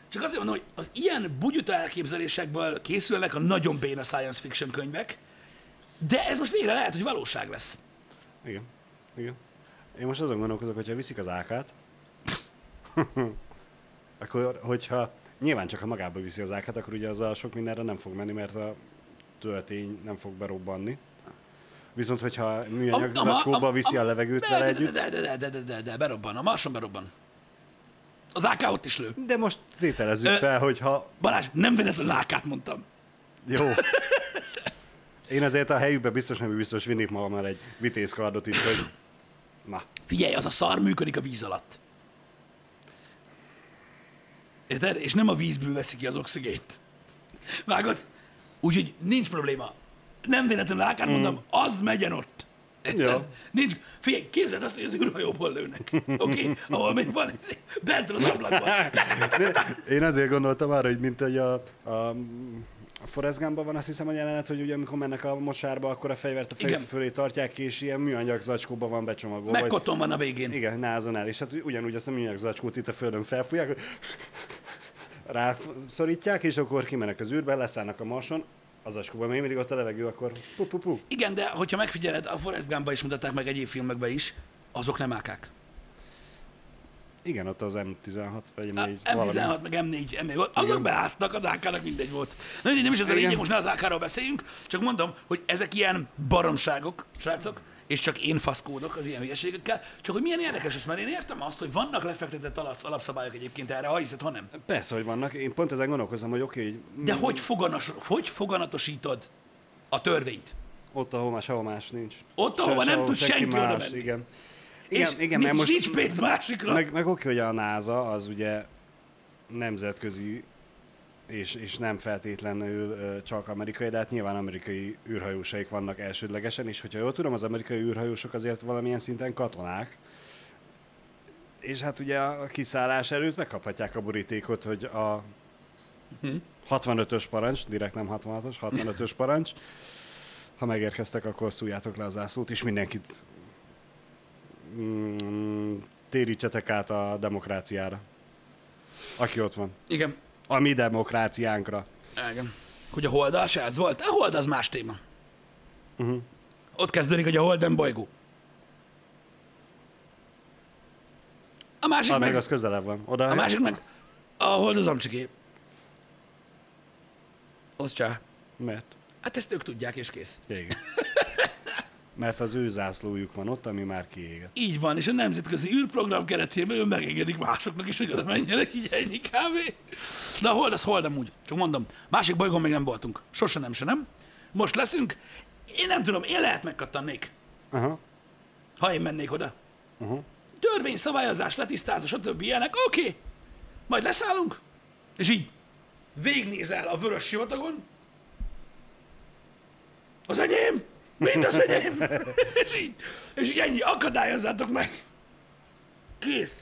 Csak azért mondom, hogy az ilyen bugyuta elképzelésekből készülnek a nagyon béna science fiction könyvek, de ez most végre lehet, hogy valóság lesz. Igen. Én most azon gondolkozok, hogyha viszik az ákát, akkor hogyha nyilván csak ha magába viszi az ákát, akkor ugye az sok mindenre nem fog menni, mert a töltény nem fog berobbanni. Viszont, hogyha műanyag zacskóba viszi a levegőt vele együtt... De, berobban. A Marson berobban. Az AK ott is lő. De most tételezzük fel, hogyha... Balázs, nem véletlenül AK-t mondtam. Jó. Én azért a helyükben biztos vinnék magammal egy vitézkardot is, hogy... Na. Figyelj, az a szar működik a víz alatt. Érted? És nem a vízből veszi ki az oxigént. Vágod? Úgyhogy nincs probléma. Nem véletlenül akár mondom, az megyen ott. Ja. Nincs. Figyelj, képzeld azt, hogy az űrhajóból lőnek. Oké? Ahol még van, bent az ablakban. Én azért gondoltam arra, hogy mint hogy a Forrest Gumpban van, azt hiszem a jelenet, hogy ugye amikor mennek a mocsárba, akkor a fegyvert a fejük fölé tartják, és ilyen műanyag zacskóban van becsomagolva. Megkoton van a végén. Igen, názonál. És hát ugyanúgy azt a műanyag zacskót itt a földön felfújják, hogy rászorítják, és akkor kimenek az űrbe, leszállnak a Marson. Az askóban, mert mindig ott a levegő, akkor pu-pu-pu. Igen, de hogyha megfigyeled, a Forrest Gump-ba is mutatták meg egyéb filmekben is, azok nem ákák. Igen, ott az M16, vagy M4. M16, meg M4 volt. Azok beáztak, az AK-nak mindegy volt. Na, nem is az a lényeg, most ne az AK-ról beszéljünk, csak mondom, hogy ezek ilyen baromságok, srácok, és csak én faszkódok az ilyen hülyeségekkel, csak hogy milyen érdekes ez, mert én értem azt, hogy vannak lefektetett alapszabályok egyébként erre, ha hiszed, ha nem. Persze, hogy vannak. Én pont ezen gondolkozom, hogy oké. De hogy foganatosítod a törvényt? Ott, ahol más, nincs. Ott, ahova nem tud senki oda menni. Igen, mert most nincs pénz másikra. Meg oké, hogy a NASA az ugye nemzetközi és nem feltétlenül csak amerikai, de hát nyilván amerikai űrhajósaik vannak elsődlegesen, és hogyha jól tudom, az amerikai űrhajósok azért valamilyen szinten katonák, és hát ugye a kiszállás előtt megkaphatják a borítékot, hogy a 65-ös parancs, direkt nem 66-os, 65-ös parancs, ha megérkeztek, akkor szújjátok le a zászlót, és mindenkit térítsetek át a demokráciára, aki ott van. Igen. A mi demokráciánkra. Igen. Hogy a Holdal se ez volt? A Hold az más téma. Uh-huh. Ott kezdődik, hogy a Hold nem bolygó. A másik meg az közelebb van. Oda a másik meg a Hold az amcsiké. Osztja. Mert? Hát ezt ők tudják, és kész. Igen. Mert az ő zászlójuk van ott, ami már kiégett. Így van, és a nemzetközi űrprogram keretében megengedik másoknak is, hogy oda menjenek, így ennyi kb. De a Hold az Hold amúgy. Csak mondom, másik bolygón még nem voltunk. Sose nem, se nem. Most leszünk. Én nem tudom, én lehet megkattannék. Aha. Ha én mennék oda. Uh-huh. Törvény, szabályozás, letisztázás, stb. Ilyenek. Oké. Majd leszállunk. És így végignézel a vörös sivatagon. Az enyém! Mind az enyém! és így ennyi, akadályozzátok meg! Kész!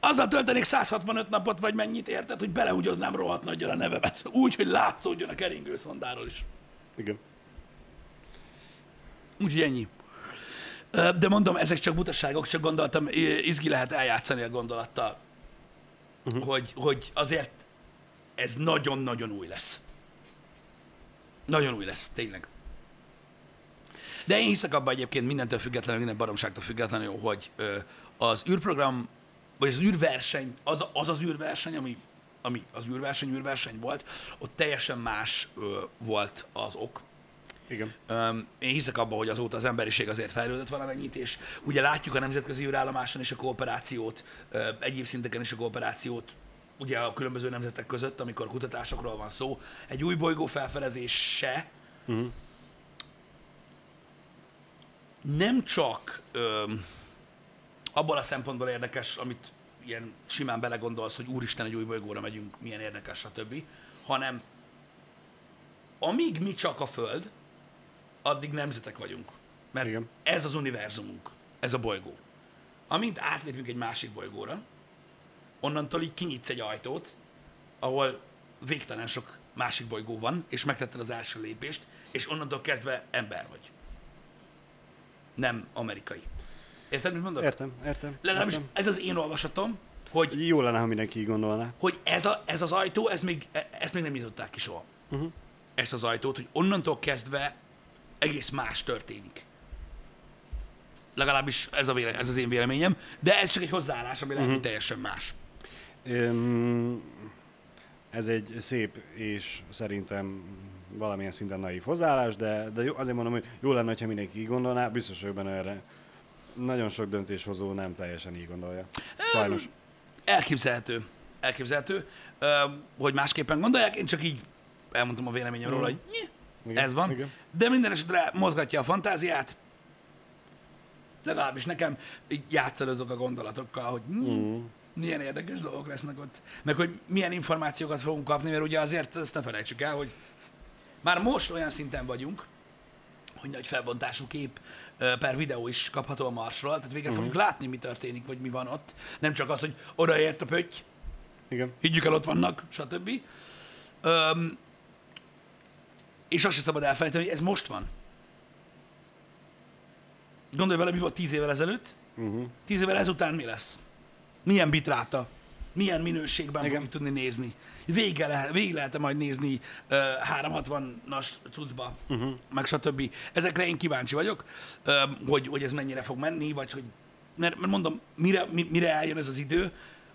Azzal töltenék 165 napot, vagy mennyit, érted, hogy belehugyoznám rohadt nagyra a nevemet. Úgy, hogy látszódjon a keringőszondáról is. Igen. Úgyhogy ennyi. De mondom, ezek csak butasságok, csak gondoltam, izgi lehet eljátszani a gondolattal, hogy azért ez nagyon-nagyon új lesz. Nagyon új lesz, tényleg. De én hiszek abban egyébként mindentől függetlenül, minden baromságtól függetlenül, hogy az űrprogram, vagy az űrverseny, az űrverseny, ami az űrverseny volt, ott teljesen más volt az ok. Igen. Én hiszek abban, hogy azóta az emberiség azért fejlődött valamennyit, és ugye látjuk a nemzetközi űrállomáson is a kooperációt, egyéb szinteken is a kooperációt, ugye a különböző nemzetek között, amikor kutatásokról van szó, egy új bolygó felfedezése, uh-huh. Nem csak abban a szempontból érdekes, amit ilyen simán belegondolsz, hogy úristen, egy új bolygóra megyünk, milyen érdekes, stb., hanem amíg mi csak a Föld, addig nemzetek vagyunk. Mert igen. Ez az univerzumunk, ez a bolygó. Amint átlépünk egy másik bolygóra, onnantól így kinyitsz egy ajtót, ahol végtelen sok másik bolygó van, és megtetted az első lépést, és onnantól kezdve ember vagy. Nem amerikai. Érted, mit mondod? Értem. Legalábbis ez az én olvasatom, hogy... Jó lenne, ha mindenki így gondolná. Hogy ez az ajtó, ezt még nem nyitották ki soha. Uh-huh. Ezt az ajtót, hogy onnantól kezdve egész más történik. Legalábbis ez az én véleményem, de ez csak egy hozzáállás, ami lehet, hogy teljesen más. Ez egy szép és szerintem valamilyen szinten naív hozzáállás, de azért mondom, hogy jó lenne, ha mindenki így gondolná, biztos vagyok benne erre. Nagyon sok döntéshozó nem teljesen így gondolja. Sajnos. Elképzelhető, hogy másképpen gondolják, én csak így elmondtam a véleményemről, hogy igen, ez van. Igen. De minden esetre mozgatja a fantáziát, legalábbis nekem játszalozok a gondolatokkal, hogy milyen érdekes dolgok lesznek ott, meg hogy milyen információkat fogunk kapni, mert ugye azért ezt ne felejtsük el, hogy már most olyan szinten vagyunk, hogy nagy felbontású kép per videó is kapható a Marsról, tehát végre fogjuk látni, mi történik, vagy mi van ott. Nem csak az, hogy odaért a pötty, igen. Higgyük el, ott vannak, stb. És azt sem szabad elfelejteni, hogy ez most van. Gondolj bele, mi volt 10 évvel ezelőtt, 10 évvel ezután mi lesz? Milyen bitráta? Milyen minőségben fogjuk tudni nézni? Végig lehet majd nézni 360-as cuccba, meg stb. Ezekre én kíváncsi vagyok, hogy ez mennyire fog menni, vagy hogy... Mert mondom, mire eljön ez az idő,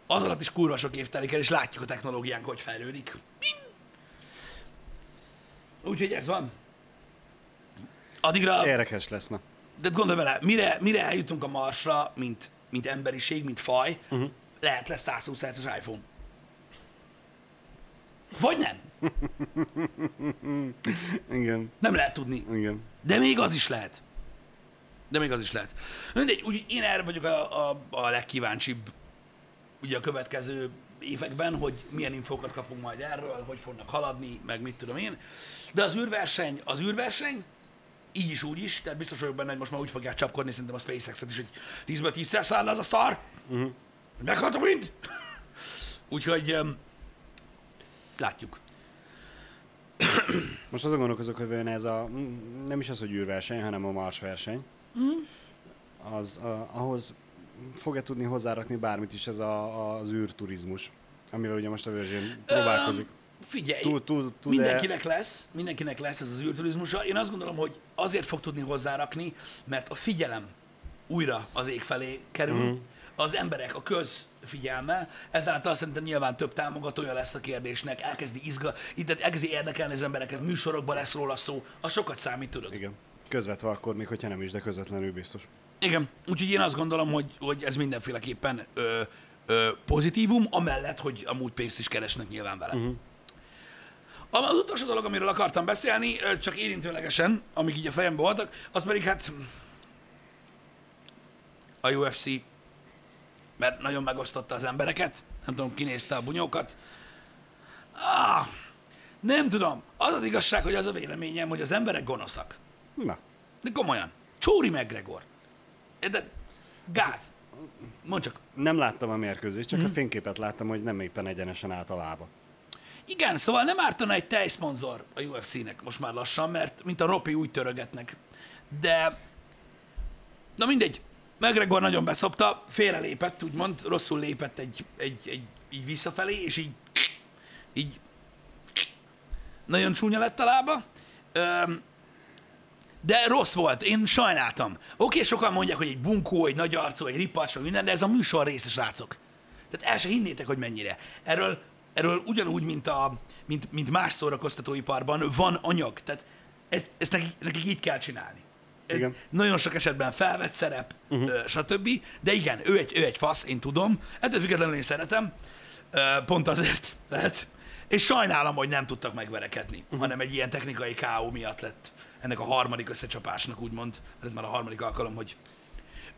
az alatt is kurva sok év telik el, és látjuk a technológiánk, hogy fejlődik. Úgyhogy ez van. Addigra... Érdekes lesz, na. De gondolj bele, mire eljutunk a Marsra, mint emberiség, mint faj, lehet lesz 120 Hz-es iPhone. Vagy nem? Igen. Nem lehet tudni. Igen. De még az is lehet. Mindegy, úgy én erre vagyok a legkíváncsibb, ugye a következő években, hogy milyen infókat kapunk majd erről, hogy fognak haladni, meg mit tudom én. De az űrverseny, így is, úgy is, tehát biztos vagyok benne, hogy most már úgy fogják csapkodni, szerintem a SpaceX-et is, hogy 10-ből 10-szer szállna az a szar, hogy meghaltam mind. Úgyhogy látjuk. Most azon gondolkozok, hogy ez a, nem is az, hogy űrverseny, hanem a Mars verseny, az, ahhoz fog-e tudni hozzárakni bármit is ez az űrturizmus, amivel ugye most a Virgin próbálkozik? Figyelj, mindenkinek lesz ez az űrturizmusa. Én azt gondolom, hogy azért fog tudni hozzárakni, mert a figyelem újra az ég felé kerül, az emberek, a közfigyelme, ezáltal szerintem nyilván több támogatója lesz a kérdésnek, elkezdi érdekelni az embereket, műsorokban lesz róla szó, az sokat számít, tudod. Igen. Közvetve akkor még, hogyha nem is, de közvetlenül biztos. Igen. Úgyhogy én azt gondolom, hogy ez mindenféleképpen pozitívum, amellett, hogy amúgy pénzt is keresnek nyilván vele. Az utolsó dolog, amiről akartam beszélni, csak érintőlegesen, amik így a fejemben voltak, az pedig hát a UFC, mert nagyon megosztotta az embereket, nem tudom, kinézte a bunyókat. Nem tudom, az az igazság, hogy az a véleményem, hogy az emberek gonoszak. Na. De komolyan. Csóri McGregor. De gáz. Mondd csak. Nem láttam a mérkőzést, csak a fényképet láttam, hogy nem éppen egyenesen állt a lába. Igen, szóval nem ártana egy tejszponzor a UFC-nek most már lassan, mert mint a ropi úgy törögetnek. De, na mindegy, McGregor nagyon beszopta, félrelépett, úgymond, rosszul lépett így visszafelé, és így nagyon csúnya lett a lába. De rossz volt, én sajnáltam. Oké, sokan mondják, hogy egy bunkó, egy nagy arcú, egy ripacs, vagy minden, de ez a műsor része, srácok. Tehát el se hinnétek, hogy mennyire. Erről ugyanúgy, mint más szórakoztatóiparban van anyag. Tehát ezt nekik így kell csinálni. Igen. Nagyon sok esetben felvett szerep, stb. De igen, ő egy fasz, én tudom. Ettől függetlenül én szeretem. Pont azért lehet. És sajnálom, hogy nem tudtak megverekedni, hanem egy ilyen technikai K.O. miatt lett ennek a harmadik összecsapásnak, úgymond, mert ez már a harmadik alkalom, hogy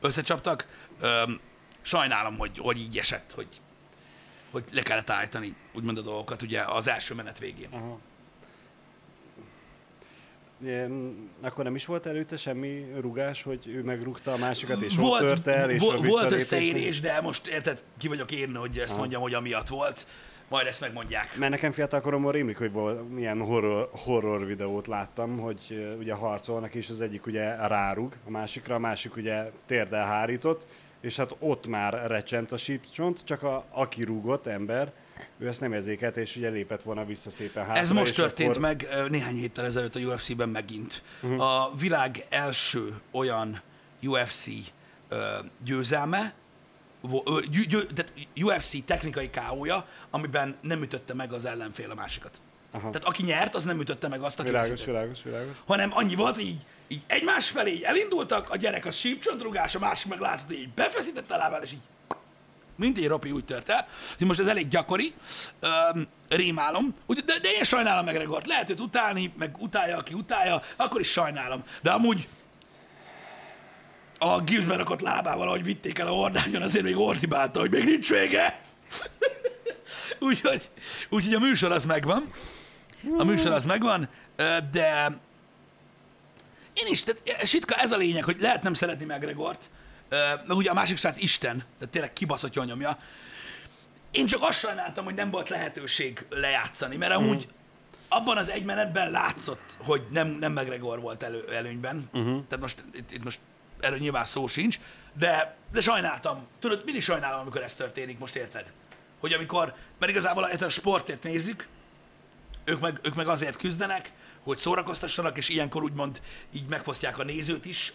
összecsaptak. Sajnálom, hogy így esett, hogy le kellett állítani, úgymond a dolgokat, ugye az első menet végén. Aha. Akkor nem is volt előtte semmi rugás, hogy ő megrúgta a másikat, és ott tört el, és volt összeérés, de most érted, ki vagyok én, hogy ezt mondjam, hogy amiatt volt. Majd ezt megmondják. Mert nekem fiatal koromban rémlik, hogy milyen horror videót láttam, hogy ugye harcolnak, és az egyik ugye rárug a másikra, a másik ugye térdel hárított, és hát ott már recsent a sípcsont, csak aki rúgott ember, ő ezt nem érzékelt, és ugye lépett volna vissza szépen hátra. Ez most történt akkor... meg néhány héttel ezelőtt a UFC-ben megint. A világ első olyan UFC győzelme, UFC technikai K.O.-ja, amiben nem ütötte meg az ellenfél a másikat. Aha. Tehát aki nyert, az nem ütötte meg azt, aki veszített. Világos. Hanem annyi volt, hogy így egymás felé így elindultak, a gyerek az sípcsontrugás, a másik meg látszott, hogy így befeszítette a lábát, és így mint egy ropi úgy tört el. Most ez elég gyakori, rémálom, de én sajnálom McGregort. Lehet őt utálni, meg utálja, aki utálja, akkor is sajnálom. De amúgy a gipszben rakott lábával, ahogy vitték el a hordányon, azért még ordibálta, hogy még nincs vége. Úgyhogy a műsor az megvan. De én is, tehát Sitka, ez a lényeg, hogy lehet nem szeretni McGregort, meg ugye a másik srác Isten, tehát tényleg kibaszott jól nyomja. Én csak azt sajnáltam, hogy nem volt lehetőség lejátszani, mert amúgy abban az egy menetben látszott, hogy nem McGregor volt előnyben. Tehát most itt erről nyilván szó sincs, de sajnáltam. Tudod, mindig sajnálom, amikor ez történik, most érted? Hogy amikor, mert igazából a sportért nézzük, ők meg azért küzdenek, hogy szórakoztassanak, és ilyenkor úgymond így megfosztják a nézőt is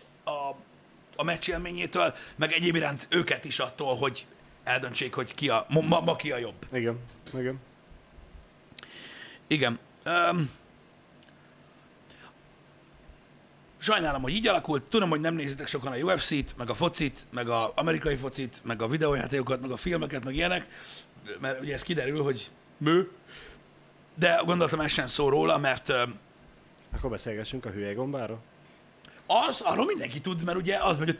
a meccs élményétől, meg egyéb iránt őket is attól, hogy eldöntsék, hogy ma ki a jobb. Igen. Sajnálom, hogy így alakult, tudom, hogy nem nézitek sokan a UFC-t, meg a focit, meg az amerikai focit, meg a videójátékokat, meg a filmeket, meg ilyenek, mert ugye ez kiderül, hogy mű, de gondoltam, ez sem szó róla, mert... Akkor beszélgessünk a hülye gombáról. Az, arról mindenki tud, mert ugye az megy, hogy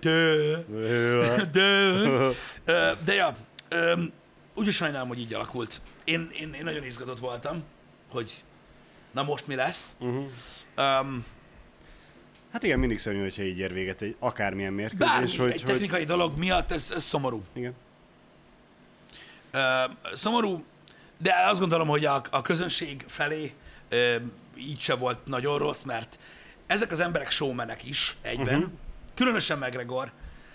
de ja, Úgyis sajnálom, hogy így alakult. Én nagyon izgatott voltam, hogy na most mi lesz. Hát igen, mindig szörnyű, hogyha így ér véget egy akármilyen mérkőzés. Bármi, egy technikai dolog miatt ez szomorú. Igen. Szomorú, de azt gondolom, hogy a közönség felé így se volt nagyon rossz, mert ezek az emberek showmenek is egyben, különösen McGregor,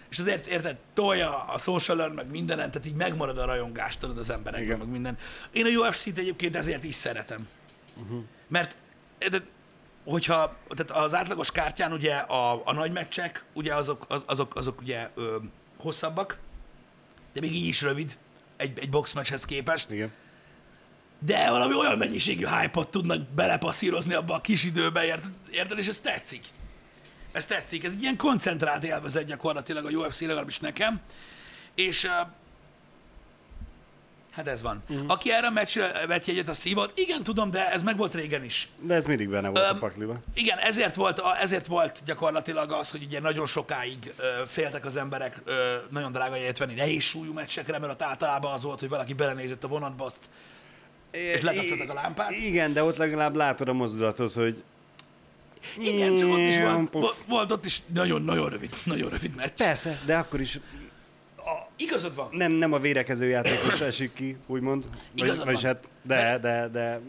és azért érted, tolja a social meg mindenen, tehát így megmarad a rajongást, tudod, az emberekben, meg minden. Én a UFC-t egyébként ezért is szeretem. Mert hogyha, tehát az átlagos kártyán ugye a nagy meccsek, ugye azok ugye hosszabbak, de még így is rövid egy boxmeccshez képest. Igen. De valami olyan mennyiségű hype-ot tudnak belepasszírozni abba a kis időben, érted? És ez tetszik. Ez tetszik. Ez egy ilyen koncentrált élvezet gyakorlatilag a UFC, legalábbis nekem. És hát ez van. Aki erre a meccsre vett jegyet, a szívott. Igen, tudom, de ez meg volt régen is. De ez mindig benne volt a pakliban. Igen, ezért volt gyakorlatilag az, hogy ugye nagyon sokáig féltek az emberek nagyon drága jegyet venni nehéz súlyú meccsekre, mert ott általában az volt, hogy valaki belenézett a vonatba, azt és lekapcsoltak a lámpát. Igen, de ott legalább látod a mozdulatot, hogy... Igen, csak ott is volt ott is nagyon rövid meccs. Persze, de akkor is... Igazad van. Nem a védekező játékos esik ki, úgymond. Igazad van. Hát, de...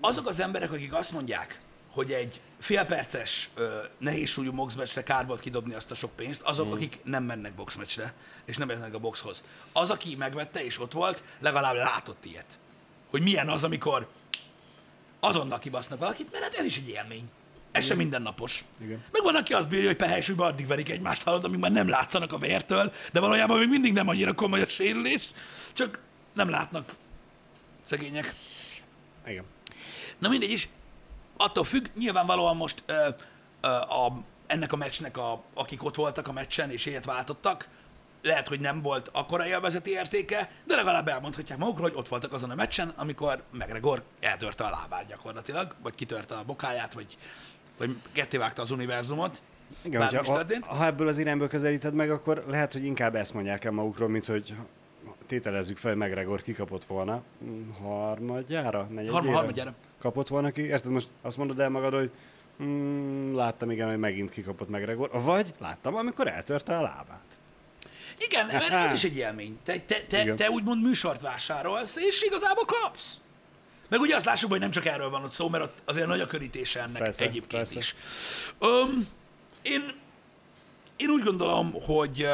Azok az emberek, akik azt mondják, hogy egy félperces nehézsúlyú boxmeccsre kár volt kidobni azt a sok pénzt, azok, akik nem mennek boxmeccsre, és nem mennek a boxhoz. Az, aki megvette és ott volt, legalább látott ilyet. Hogy milyen az, amikor azonnal kibasznak valakit, mert hát ez is egy élmény. Ez sem mindennapos. Meg van, aki azt bírja, hogy pehelysúlyban addig verik egymást hallod, amíg már nem látszanak a vértől, de valójában még mindig nem annyira komoly a sérülés, csak nem látnak szegények. Igen. Na mindegy is, attól függ, nyilvánvalóan most ennek a meccsnek, akik ott voltak a meccsen és élet váltottak, lehet, hogy nem volt akkora élvezeti értéke, de legalább elmondhatják magukról, hogy ott voltak azon a meccsen, amikor McGregor eltörte a lábát gyakorlatilag, vagy kitörte a bokáját, vagy kettévágta az univerzumot. Igen, ha ebből az irányból közelíted meg, akkor lehet, hogy inkább ezt mondják el magukról, mint hogy tételezzük fel, McGregor kikapott volna harmadjára kapott volna ki. Érted, most azt mondod el magad, hogy láttam igen, hogy megint kikapott McGregor, vagy láttam, amikor eltörte a lábát. Igen, mert ez is egy élmény. Te úgymond műsort vásárolsz, és igazából kapsz. Meg ugye azt lássuk, hogy nem csak erről van ott szó, mert ott azért nagy a körítése ennek egyébként is. Én úgy gondolom, hogy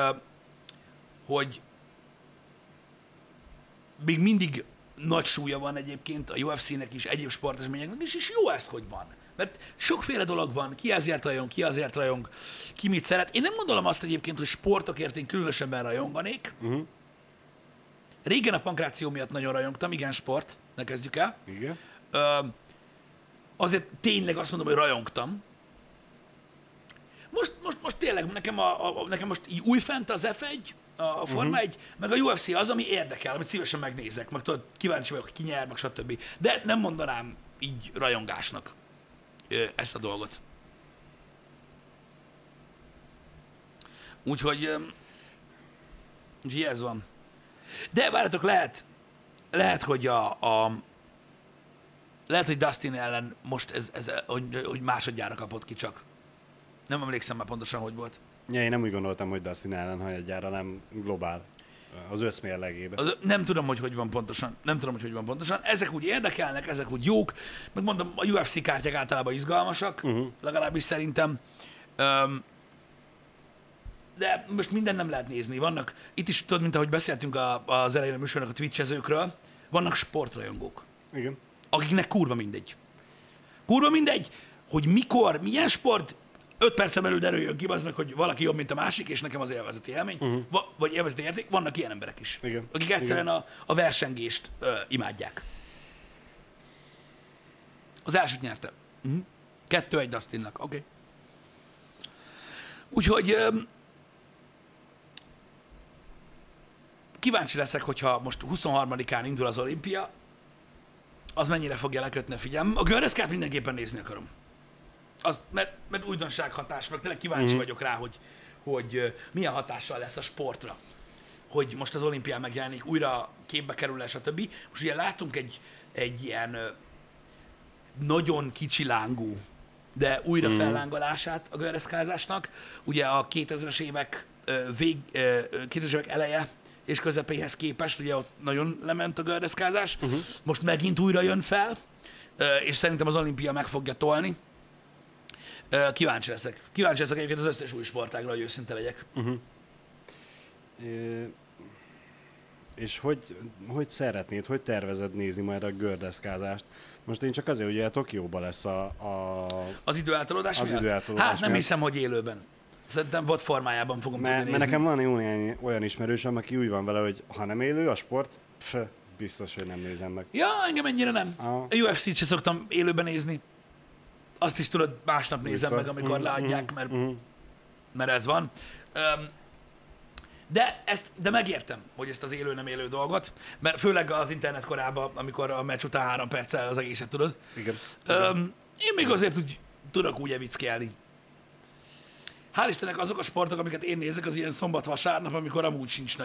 még mindig nagy súlya van egyébként a UFC-nek is, egyéb sporteseményeknek is, és jó ez, hogy van. Mert sokféle dolog van, ki azért rajong, ki mit szeret. Én nem gondolom azt egyébként, hogy sportokért én különösebben rajonganék. Régen a pankráció miatt nagyon rajongtam, igen, sport, ne kezdjük el. Igen. Azért tényleg azt mondom, hogy rajongtam. Most tényleg nekem most így újfent az F1, a Forma 1, meg a UFC az, ami érdekel, amit szívesen megnézek, meg tudod, kíváncsi vagyok, ki nyer, meg stb. De nem mondanám így rajongásnak ezt a dolgot. Úgyhogy ez van. De várjátok, lehet, hogy lehet, hogy Dustin ellen most hogy másodjára kapott ki csak. Nem emlékszem már pontosan, hogy volt. Ja, én nem úgy gondoltam, hogy Dustin ellen hajadjára, nem globál. Az összmérlegében. Nem tudom, hogy van pontosan. Ezek úgy érdekelnek, ezek úgy jók. Megmondom, a UFC kártyák általában izgalmasak, legalábbis szerintem. De most minden nem lehet nézni. Vannak, itt is tudod, mint ahogy beszéltünk az elején a műsornak a twitchezőkről, vannak sportrajongók. Igen. Akiknek kurva mindegy. Kurva mindegy, hogy mikor, milyen sport, 5 percen belül derüljön ki, az meg, hogy valaki jobb, mint a másik, és nekem az élvezeti élmény, vagy élvezeti érték, vannak ilyen emberek is, igen, akik egyszerűen a versengést imádják. Az elsőt nyerte. 2-1 Dustinnak, oké. Úgyhogy kíváncsi leszek, hogyha most 23-án indul az olimpia, az mennyire fogja lekötni a figyelmem. A Görreszkát mindenképpen nézni akarom. Az, mert újdonsághatás, meg tényleg kíváncsi vagyok rá, hogy milyen hatással lesz a sportra. hogy most az olimpián megjelenik, újra képbe kerül, stb. Most ugye látunk egy ilyen nagyon kicsi lángú, de újra fellángolását a gördeszkázásnak. Ugye a 2000-es évek, 2000-es évek eleje és közepéhez képest, ugye ott nagyon lement a gördeszkázás, most megint újra jön fel, és szerintem az olimpia meg fogja tolni. Kíváncsi leszek. Kíváncsi leszek egyébként az összes új sportágra, hogy őszinte legyek. És hogy szeretnéd, hogy tervezed nézni majd a gördeszkázást? Most én csak azért, ugye Tokióban lesz az időeltolódás miatt? Hát nem hiszem, hogy élőben. Szerintem bot formájában fogom tudni nézni. Mert nekem van olyan ismerősöm, aki úgy van vele, hogy ha nem élő a sport, biztos, hogy nem nézem meg. Ja, engem ennyire nem. A UFC-t se szoktam élőben nézni. Azt is tudod, másnap nézem meg, amikor leadják, mert ez van. De megértem, hogy ezt az élő nem élő dolgot, mert főleg az internet korában, amikor a meccs után 3 perccel az egészet tudod. Igen. Én még azért tudok úgy evickelni. Hál' Istennek azok a sportok, amiket én nézek, az ilyen szombat-vasárnap, amikor amúgy sincs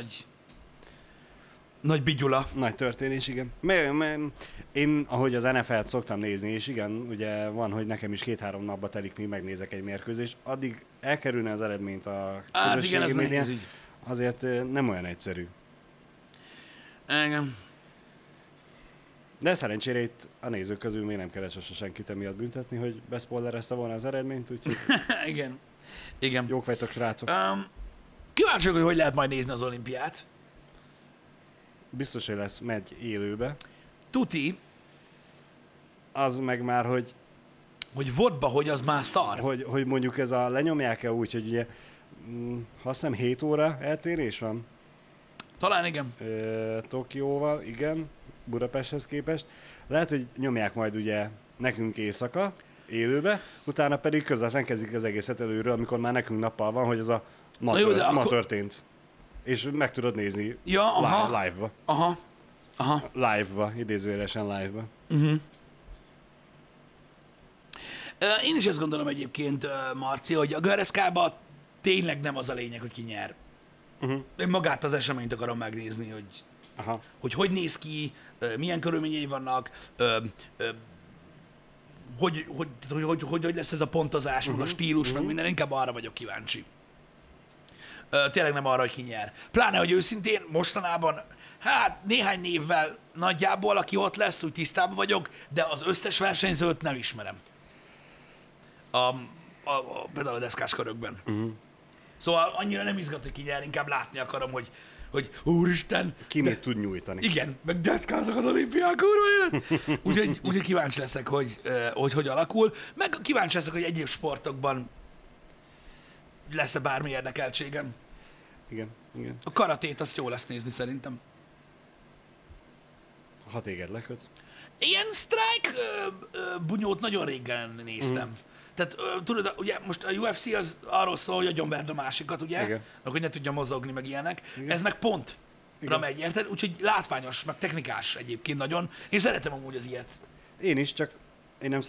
nagy bigyula. Nagy történés, igen. Én, ahogy az NFL-t szoktam nézni, és igen, ugye van, hogy nekem is 2-3 napba telik, mi megnézek egy mérkőzést, addig elkerülne az eredményt a közösségi médián. Azért nem olyan egyszerű. Igen. De szerencsére itt a nézők közül még nem kellett sose senkit emiatt büntetni, hogy beszpoilerezte volna az eredményt, úgyhogy... Igen. Jók vagytok, srácok. Kíváncsi, hogy lehet majd nézni az olimpiát. Biztos, hogy lesz, megy élőbe. Tuti. Az meg már, hogy vodba, hogy az már szar. Hogy mondjuk ez a lenyomják-e úgy, hogy ugye, ha azt hiszem 7 óra eltérés van? Talán igen. Tokióval, igen, Budapesthez képest. Lehet, hogy nyomják majd ugye nekünk éjszaka, élőbe, utána pedig közvetlen kezdik az egészet előről, amikor már nekünk nappal van, hogy ez a ma történt. És meg tudod nézni live-ba. Aha. Live-ba, idézőjelesen live-ba. Én is ezt gondolom egyébként, Marci, hogy a gördeszkában tényleg nem az a lényeg, hogy ki nyer. Én magát az eseményt akarom megnézni, hogy néz ki, milyen körülményei vannak, hogy lesz ez a pontozás, meg a stílus, meg minden, inkább arra vagyok kíváncsi. Tényleg nem arra, hogy ki nyer. Pláne, hogy őszintén mostanában, néhány névvel nagyjából, aki ott lesz, úgy tisztában vagyok, de az összes versenyzőt nem ismerem. Például a deszkás körökben. Szóval annyira nem izgat, hogy ki nyer, inkább látni akarom, hogy úristen... Ki mit tud nyújtani. Igen, meg deszkáznak az olimpiák, kurva élet. Úgyhogy kíváncsi leszek, hogy alakul. Meg kíváncsi leszek, hogy egyéb sportokban lesz-e bármi érdekeltségem. Igen. A karatét azt jó lesz nézni szerintem. Ha téged leköt. Ilyen strike bunyót nagyon régen néztem. Tehát tudod, ugye most a UFC az arról szól, hogy agyonverd a másikat, ugye? Igen. Hogy ne tudja mozogni, meg ilyenek. Igen. Ez meg pontra megy, érted? Úgyhogy látványos, meg technikás egyébként nagyon. Én szeretem amúgy az ilyet. Én is, csak én nem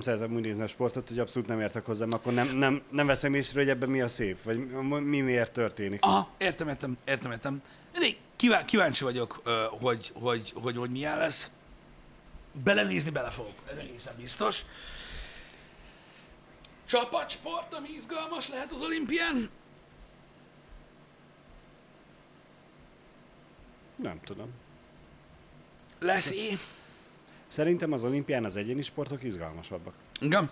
szeretem úgy nézni a sportot, hogy abszolút nem értek hozzám, akkor nem veszem észre, hogy ebben mi a szép, vagy mi miért történik. Aha, értem. Én kíváncsi vagyok, hogy milyen lesz. Belenézni bele fogok, ez egészen biztos. Csapatsport, ami izgalmas lehet az olimpián? Nem tudom. Lesz-i? Szerintem az olimpián az egyéni sportok izgalmasabbak. Igen.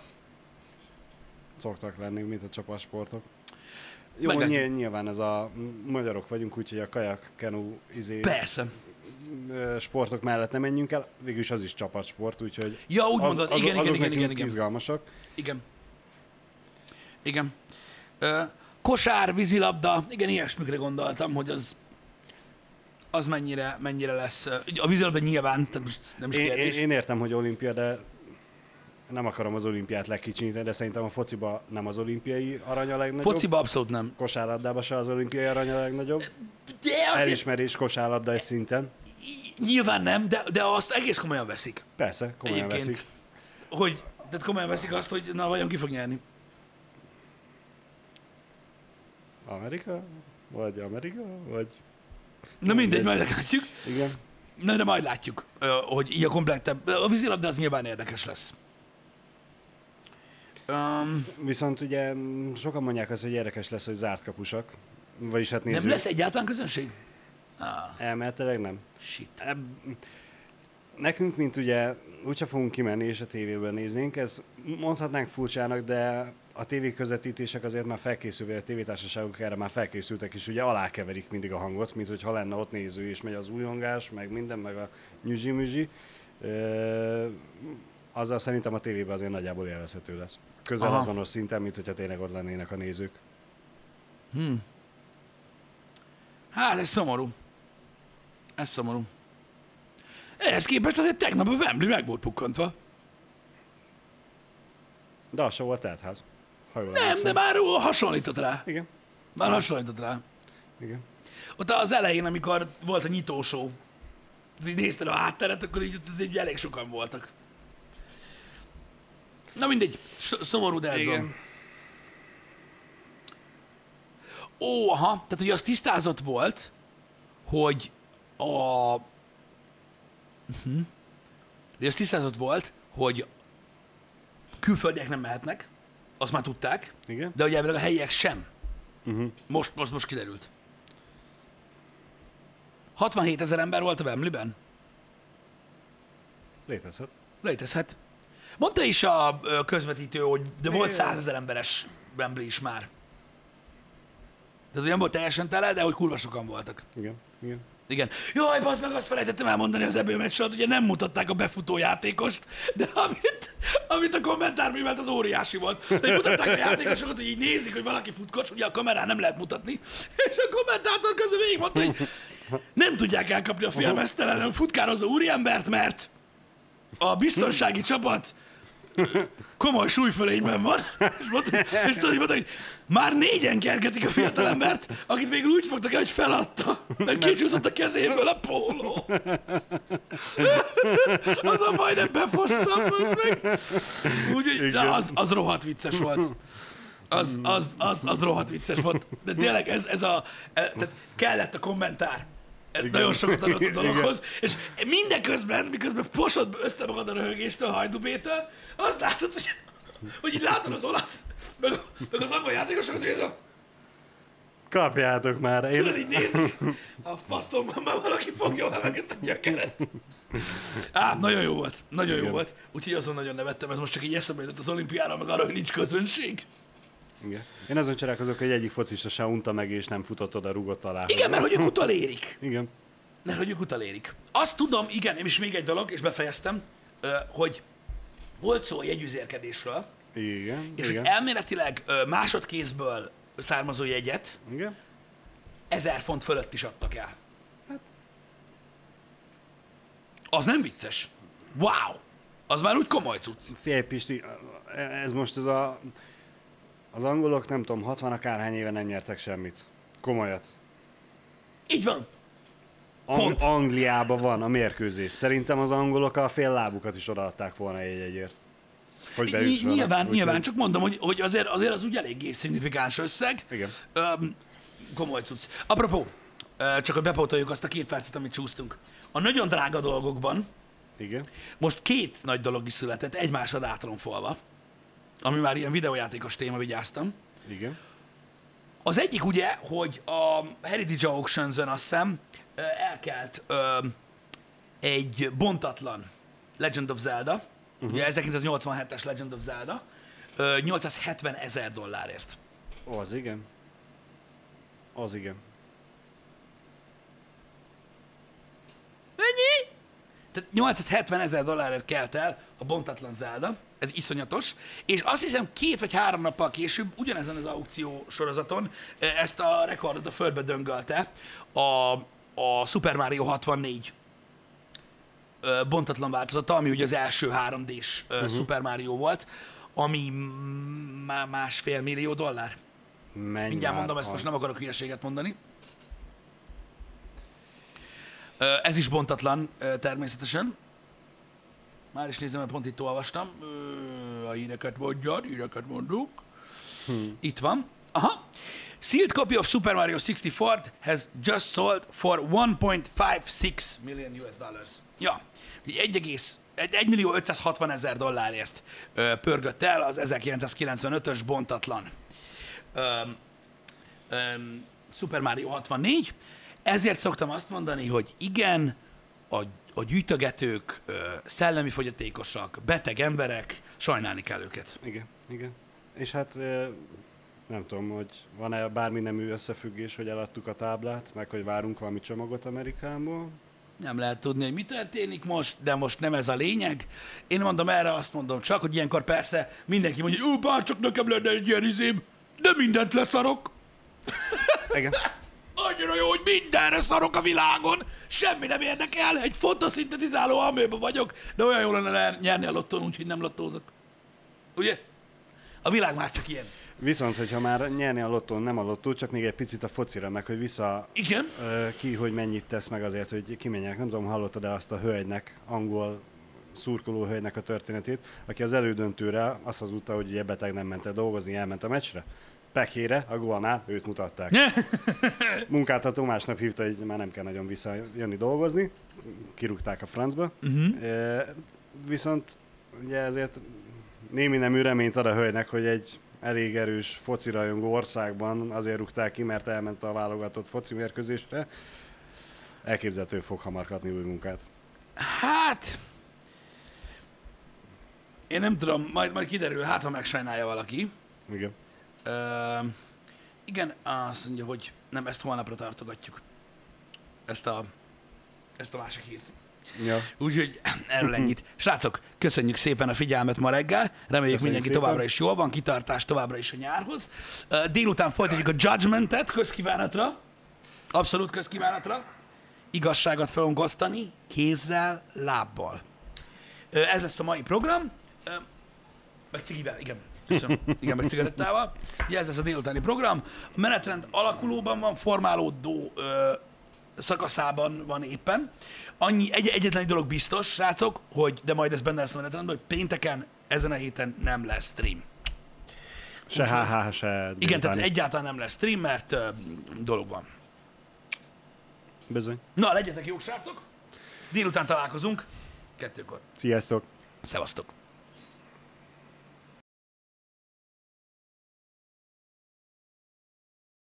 Szoktak lenni, mint a csapatsportok. Jó, nyilván ez a magyarok vagyunk, úgyhogy a kajak, kenú, Persze. sportok mellett nem menjünk el. Végülis az is csapatsport, úgyhogy ja, úgy mondod, igen. izgalmasak. Igen. Kosár, vízilabda, igen, ilyesmikre gondoltam, hogy az mennyire lesz. A vízilabda nyilván, tehát most nem is kérdés. Én értem, hogy olimpia, de nem akarom az olimpiát legkicsinyíteni, de szerintem a fociba nem az olimpiai arany a legnagyobb. Fociba abszolút nem. Kosárlabdában se az olimpiai arany a legnagyobb. Elismerés kosárlabdai szinten. Nyilván nem, de azt egész komolyan veszik. Persze, komolyan egyébként veszik. Tehát komolyan veszik azt, hogy na vajon ki fog nyerni. Amerika? Vagy Na mindegy, majd látjuk. Igen. Na, de majd látjuk, hogy így a komplettebb. A vízilabda az nyilván érdekes lesz. Viszont ugye sokan mondják azt, hogy érdekes lesz, hogy zárt kapusak. Vagyis hát nézzük. Nem lesz egyáltalán közönség? Elméletileg nem. Shit. Nekünk, mint ugye, úgyse fogunk kimenni és a tévében néznénk, ez mondhatnánk furcsának, de a tévéközvetítések azért már felkészülve, a tévétársaságok erre már felkészültek, és ugye alákeverik mindig a hangot, mint hogyha lenne ott néző, és megy az újongás, meg minden, meg a nyüzsi-müzsi. Azzal szerintem a tévében azért nagyjából élvezhető lesz. Közel azonos szinten, mint hogyha tényleg ott lennének a nézők. Hát, ez szomorú. Ez szomorú. Ehhez képest azért tegnap a Wembley meg volt pukkantva. De az se volt teltház. Nem, de már hasonlított rá. Igen. Már hasonlított rá. Igen. Ott az elején, amikor volt a nyitósó, így nézted a hátteret, akkor így azért elég sokan voltak. Na mindegy, szomorú, de ez van. Ó, aha, tehát ugye az tisztázott volt, hogy külföldiek nem mehetnek, azt már tudták, igen, de ugye a helyiek sem. Most kiderült. 67 000 ember volt a Wembleyben. Létezhet. Létezhet. Mondta is a közvetítő, hogy de volt 100 000 emberes Wembley is már. Tehát ugyan volt teljesen tele, de hogy kurva sokan voltak. Igen. Jaj, bassz meg, azt felejtettem elmondani az ebőmeccs alatt, ugye nem mutatták a befutó játékost, de amit a kommentárművelt az óriási volt. De mutatták a játékosokat, hogy így nézik, hogy valaki futkocs, ugye a kamerán nem lehet mutatni, és a kommentátor közben végigmondta, hogy nem tudják elkapni a félmeztelen futkározó úriembert, mert a biztonsági csapat komoly súlyfölényben van, és tudod, hogy már 4-en kergetik a fiatalembert, akit végül úgy fogtak el, hogy feladta, mert kicsúszott a kezéből a póló. Azon majdnem befostam, meg. Úgyhogy az rohadt vicces volt. Az rohadt vicces volt. De tényleg tehát kellett a kommentár. Nagyon sokat adott a dologhoz, és mindeközben, miközben posod össze magad a röhögéstől, a hajdubétől, azt látod, hogy így látod az olasz, meg az angol játékosokat, hogy ez a... Kapjátok már! Tudod így nézni, a faszomban már valaki fogja meg ezt a gyökeret. Nagyon jó volt, nagyon jó volt. Úgyhogy azon nagyon nevettem, ez most csak így eszembe jutott az olimpiára, meg arra, hogy nincs közönség. Igen. Én azon csodálkozok, hogy egyik focista se unta meg, és nem futott oda, rugott alá. Igen, mert hogy ők utolérik. Igen. Mert hogy ők utolérik. Azt tudom, igen, és még egy dolog, és befejeztem, hogy volt szó a jegyüzérkedésről, igen, és igen, hogy elméletileg másodkézből származó jegyet, igen, 1000 font fölött is adtak el. Hát. Az nem vicces. Wow! Az már úgy komoly cucc. Félj, Pisti, ez most az angolok, nem tudom, 60 akárhány éve nem nyertek semmit. Komolyat. Így van. Pont. Angliában van a mérkőzés. Szerintem az angolok a fél lábukat is odaadták volna egy-egyért. Hogy nyilván, csak mondom, hogy azért az úgy eléggé szignifikáns összeg. Igen. Komoly cucc. Apropó, csak hogy bepótoljuk azt a 2 percet, amit csúsztunk. A nagyon drága dolgokban, igen, most 2 nagy dolog is született, egymásra átronfolva, ami már ilyen videójátékos téma, vigyáztam. Igen. Az egyik ugye, hogy a Heritage Auctions-ön, azt hiszem, elkelt egy bontatlan Legend of Zelda, ugye 1987-es Legend of Zelda, 870 000 dollárért. Az igen. Az igen. Mennyi? Tehát 870 000 dollárért kelt el a bontatlan Zelda. Ez iszonyatos, és azt hiszem 2 vagy 3 nappal később ugyanezen az aukció sorozaton ezt a rekordot a földbe döngölte a Super Mario 64 bontatlan változata, ami ugye az első 3D-s Super Mario volt, ami már 1,5 millió dollár. Menj, mindjárt mondom, ezt most nem akarok hülyeséget mondani. Ez is bontatlan természetesen. Már is nézem, mert pont itt olvastam. A híreket mondjuk. Itt van. Aha. Sealed copy of Super Mario 64 has just sold for $1.56 million. Ja, 1.560.000 dollárért pörgött el az 1995-ös bontatlan Super Mario 64. Ezért szoktam azt mondani, hogy igen, a gyűjtögetők, szellemi fogyatékosak, beteg emberek, sajnálni kell őket. Igen, igen. És hát nem tudom, hogy van-e bármi nemű összefüggés, hogy eladtuk a táblát, meg hogy várunk valami csomagot Amerikából. Nem lehet tudni, hogy mi történik most, de most nem ez a lényeg. Én mondom erre, azt mondom csak, hogy ilyenkor persze mindenki mondja, hogy bárcsak nekem lenne egy ilyen izém, de mindent leszarok. Igen. Annyira jó, hogy mindenre szarok a világon, semmi nem érdekel, egy fotoszintetizáló amőben vagyok, de olyan jól lenne nyerni a lottón, úgyhogy nem lottózok. Ugye? A világ már csak ilyen. Viszont, hogyha már nyerni a lottón, nem a lottó, csak még egy picit a focira, meg hogy vissza igen? Ki, hogy mennyit tesz meg azért, hogy kimenjenek. Nem tudom, hallottad de azt a hölgynek, angol szurkolóhölgynek a történetét, aki az elődöntőre azt hazudta, hogy ugye beteg nem ment el dolgozni, elment a meccsre. Pekére, a gólnál őt mutatták. Munkáltató másnap hívta, hogy már nem kell nagyon visszajönni dolgozni. Kirúgták a francba. Uh-huh. Viszont ugye ezért némi nemű reményt ad a hölgynek, hogy egy elég erős focirajongó országban azért rúgták ki, mert elment a válogatott foci mérkőzésre. Elképzelhető, fog hamar kapni új munkát. Hát... én nem tudom, majd kiderül, hát ha megsajnálja valaki. Igen. Igen, azt mondja, hogy nem, ezt holnapra tartogatjuk. Ezt a másik hírt. Ja. Úgyhogy erről ennyit. Srácok, köszönjük szépen a figyelmet ma reggel. Reméljük mindenki szépen. Továbbra is jól van, kitartás továbbra is a nyárhoz. Délután folytatjuk a Judgmentet közkívánatra. Abszolút közkívánatra. Igazságot fogunk osztani kézzel, lábbal. Ez lesz a mai program. Meg cigivel, igen. Köszönöm. Igen, meg cigarettával. Ugye ez lesz a délutáni program. A menetrend alakulóban van, formálódó szakaszában van éppen. Annyi egyetlen egy dolog biztos, srácok, hogy, de majd ez benne lesz a menetrendben, hogy pénteken, ezen a héten nem lesz stream. Se HH, se délutáni. Igen, tehát egyáltalán nem lesz stream, mert dolog van. Bizony. Na, legyetek jók, srácok. Délután találkozunk. 2-kor. Sziasztok. Szevasztok.